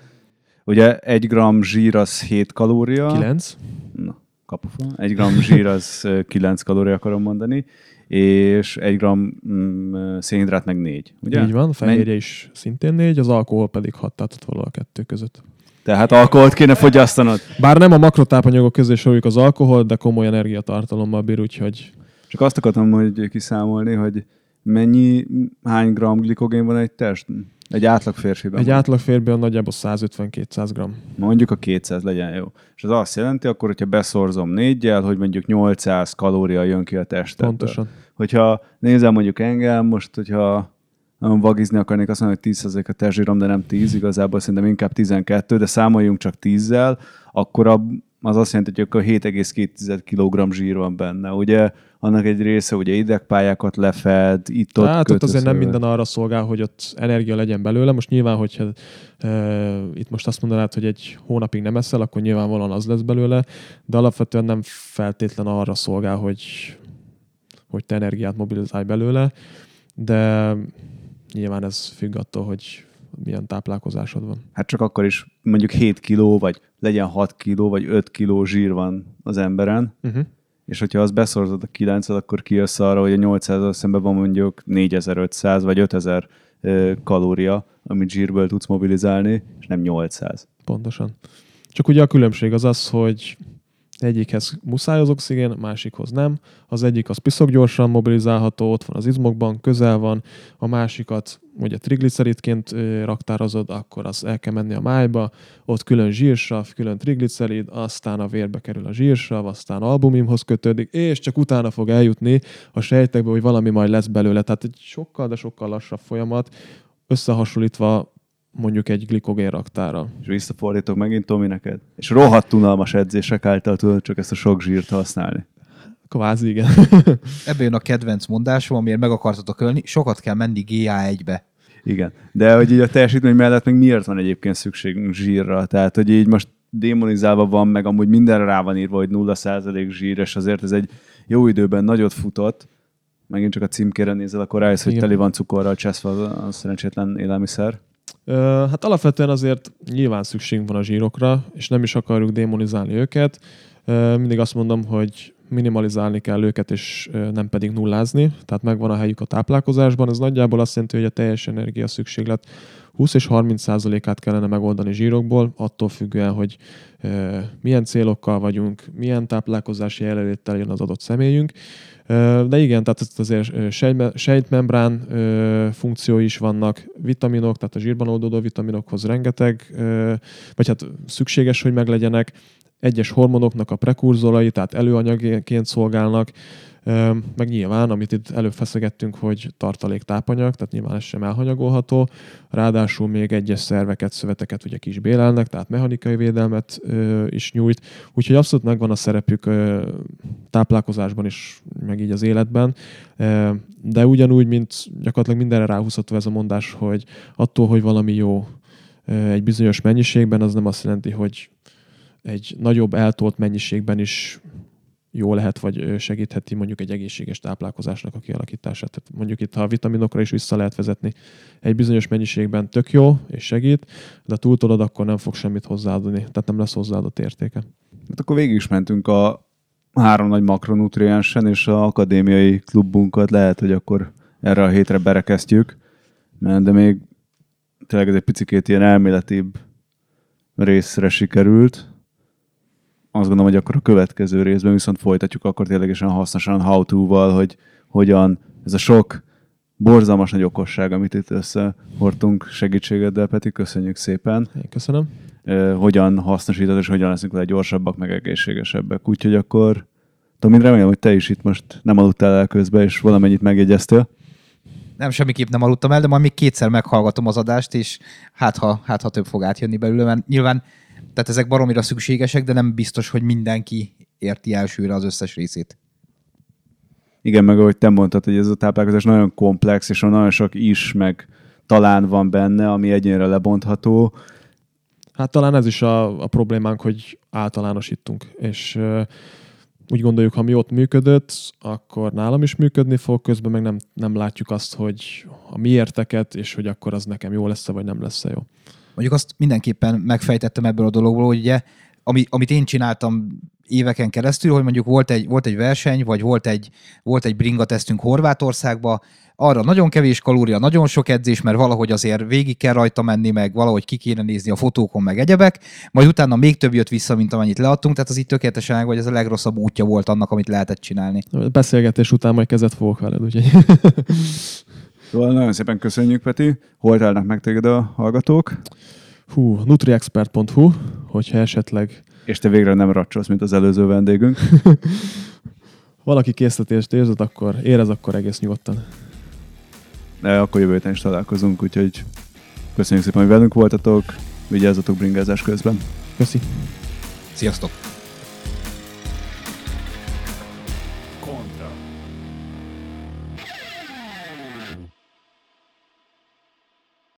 Ugye egy gramm zsír az hét kalória. kilenc Na, kapufon. Egy gramm zsír az kilenc kalória, akarom mondani. És egy gramm mm, szénhidrát meg négy. Ugye? Így van, a fehérje is szintén négy, az alkohol pedig hat, tehát ott valahol a kettő között. Tehát alkoholt kéne fogyasztanod. Bár nem a makrotápanyagok közé soroljuk az alkohol, de komoly energiatartalommal bír, úgyhogy... Csak azt akartam, hogy kiszámolni, hogy mennyi, hány gramm glikogén van egy test? Egy átlag férfiben. Egy van. Átlag férfiben nagyjából száz ötven-kétszáz gramm. Mondjuk a kétszáz legyen jó. És az azt jelenti, akkor, hogyha beszorzom néggyel, hogy mondjuk nyolcszáz kalória jön ki a testből. Pontosan. Hogyha nézel mondjuk engem, most, hogyha vagizni akarnék, azt mondom, hogy tíz a testzsírom, de nem tíz, igazából szerintem inkább tizenkettő, de számoljunk csak tízzel, akkor az azt jelenti, hogy akkor hét egész két tized kilogramm zsír van benne, ugye? Annak egy része ugye idegpályákat lefed, itt-ott kötöző. Hát ott azért nem minden arra szolgál, hogy ott energia legyen belőle. Most nyilván, hogyha e, itt most azt mondanád, hogy egy hónapig nem eszel, akkor nyilvánvalóan az lesz belőle, de alapvetően nem feltétlen arra szolgál, hogy, hogy te energiát mobilizálj belőle, de nyilván ez függ attól, hogy milyen táplálkozásod van. Hát csak akkor is mondjuk hét kiló, vagy legyen hat kiló, vagy öt kiló zsír van az emberen, uh-huh. És hogyha azt beszorzod a kilenccel, akkor kijössz arra, hogy a nyolcszázzal szemben van mondjuk négyezer-ötszáz vagy ötezer kalória, amit zsírből tudsz mobilizálni, és nem nyolcszáz. Pontosan. Csak ugye a különbség az az, hogy egyikhez muszáj az oxigén, másikhoz nem. Az egyik az piszok gyorsan mobilizálható, ott van az izmokban, közel van. A másikat ugye trigliceridként raktározod, akkor az el kell menni a májba, ott külön zsírsav, külön triglicerid, aztán a vérbe kerül a zsírsav, aztán albumimhoz kötődik, és csak utána fog eljutni a sejtekbe, hogy valami majd lesz belőle. Tehát egy sokkal, de sokkal lassabb folyamat, összehasonlítva mondjuk egy glikogén raktára. És visszafordítok megint, Tomi, neked. És rohadt unalmas edzések által tudod csak ezt a sok zsírt használni. Kvázi, igen. Ebből jön a kedvenc mondásom, amiért meg akartatok ölni, sokat kell menni gé á egybe. Igen, de hogy így a teljesítmény mellett még miért van egyébként szükségünk zsírra? Tehát, hogy így most démonizálva van, meg amúgy mindenre rá van írva, hogy nulla százalék zsír, és azért ez egy jó időben nagyot futott. Megint csak a címkére nézel, akkor rájössz, hogy teli van cukorral cseszve a szerencsétlen élelmiszer. Hát alapvetően azért nyilván szükségünk van a zsírokra, és nem is akarjuk démonizálni őket. Mindig azt mondom, hogy minimalizálni kell őket, és nem pedig nullázni. Tehát megvan a helyük a táplálkozásban. Ez nagyjából azt jelenti, hogy a teljes energia szükséglet húsz és harminc százalékát kellene megoldani zsírokból, attól függően, hogy milyen célokkal vagyunk, milyen táplálkozási jelenléttel jön az adott személyünk. De igen, tehát azért sejtmembrán funkciói is vannak, vitaminok, tehát a zsírban oldódó vitaminokhoz rengeteg, vagy hát szükséges, hogy meglegyenek, egyes hormonoknak a prekurzorai, tehát előanyagként szolgálnak, meg nyilván, amit itt előbb feszegettünk, hogy tartalék tápanyag, tehát nyilván ez sem elhanyagolható, ráadásul még egyes szerveket, szöveteket ugye ki is bélelnek, tehát mechanikai védelmet ö, is nyújt, úgyhogy abszolút megvan a szerepük ö, táplálkozásban is, meg így az életben, ö, de ugyanúgy, mint gyakorlatilag mindenre ráhúzható ez a mondás, hogy attól, hogy valami jó ö, egy bizonyos mennyiségben, az nem azt jelenti, hogy egy nagyobb eltolt mennyiségben is jó lehet, vagy segítheti mondjuk egy egészséges táplálkozásnak a kialakítását. Tehát mondjuk itt, ha a vitaminokra is vissza lehet vezetni, egy bizonyos mennyiségben tök jó, és segít, de túltolod, akkor nem fog semmit hozzáadni, tehát nem lesz hozzáadott értéke. Hát akkor végig is mentünk a három nagy makronutriensen, és a akadémiai klubunkat lehet, hogy akkor erre a hétre berekeztjük, de még tényleg ez egy picikét ilyen elméletibb részre sikerült. Azt gondolom, hogy akkor a következő részben viszont folytatjuk akkor ténylegesen hasznosan how-to-val, hogy hogyan ez a sok borzalmas nagy okosság, amit itt összehortunk segítségeddel, Peti, köszönjük szépen. Köszönöm. Hogyan hasznosítod, és hogyan leszünk le gyorsabbak, meg egészségesebbek. Úgyhogy akkor, tudom, én remélem, hogy te is itt most nem aludtál el közben, és valamennyit megjegyeztél. Nem, semmiképp nem aludtam el, de majd még kétszer meghallgatom az adást, és hát ha, hát, ha több fog átjönni belőle, mert nyilván tehát ezek baromira szükségesek, de nem biztos, hogy mindenki érti elsőre az összes részét. Igen, meg ahogy te mondtad, hogy ez a táplálkozás nagyon komplex, és nagyon sok is, meg talán van benne, ami egyénre lebontható. Hát talán ez is a, a problémánk, hogy általánosítunk, és ö, úgy gondoljuk, ha mi ott működött, akkor nálam is működni fog, közben meg nem, nem látjuk azt, hogy a mi érteket, és hogy akkor az nekem jó lesz-e, vagy nem lesz-e jó. Mondjuk azt mindenképpen megfejtettem ebből a dologból, hogy ugye, ami, amit én csináltam éveken keresztül, hogy mondjuk volt egy, volt egy verseny, vagy volt egy, volt egy bringatesztünk Horvátországba, arra nagyon kevés kalória, nagyon sok edzés, mert valahogy azért végig kell rajta menni, meg valahogy ki kéne nézni a fotókon, meg egyebek, majd utána még több jött vissza, mint amennyit leadtunk, tehát az itt tökéletesen meg, vagy ez a legrosszabb útja volt annak, amit lehetett csinálni. A beszélgetés után majd kezet fogok veled, úgyhogy... Szóval nagyon szépen köszönjük, Peti. Hol találnak meg téged a hallgatók? Hú, nutriexpert pont hu, hogyha esetleg... És te végre nem racsolsz, mint az előző vendégünk. Valaki késztetést érzed, akkor érez, akkor egész nyugodtan. De akkor jövő héten is találkozunk, úgyhogy köszönjük szépen, hogy velünk voltatok. Vigyázzatok bringázás közben. Köszi. Sziasztok.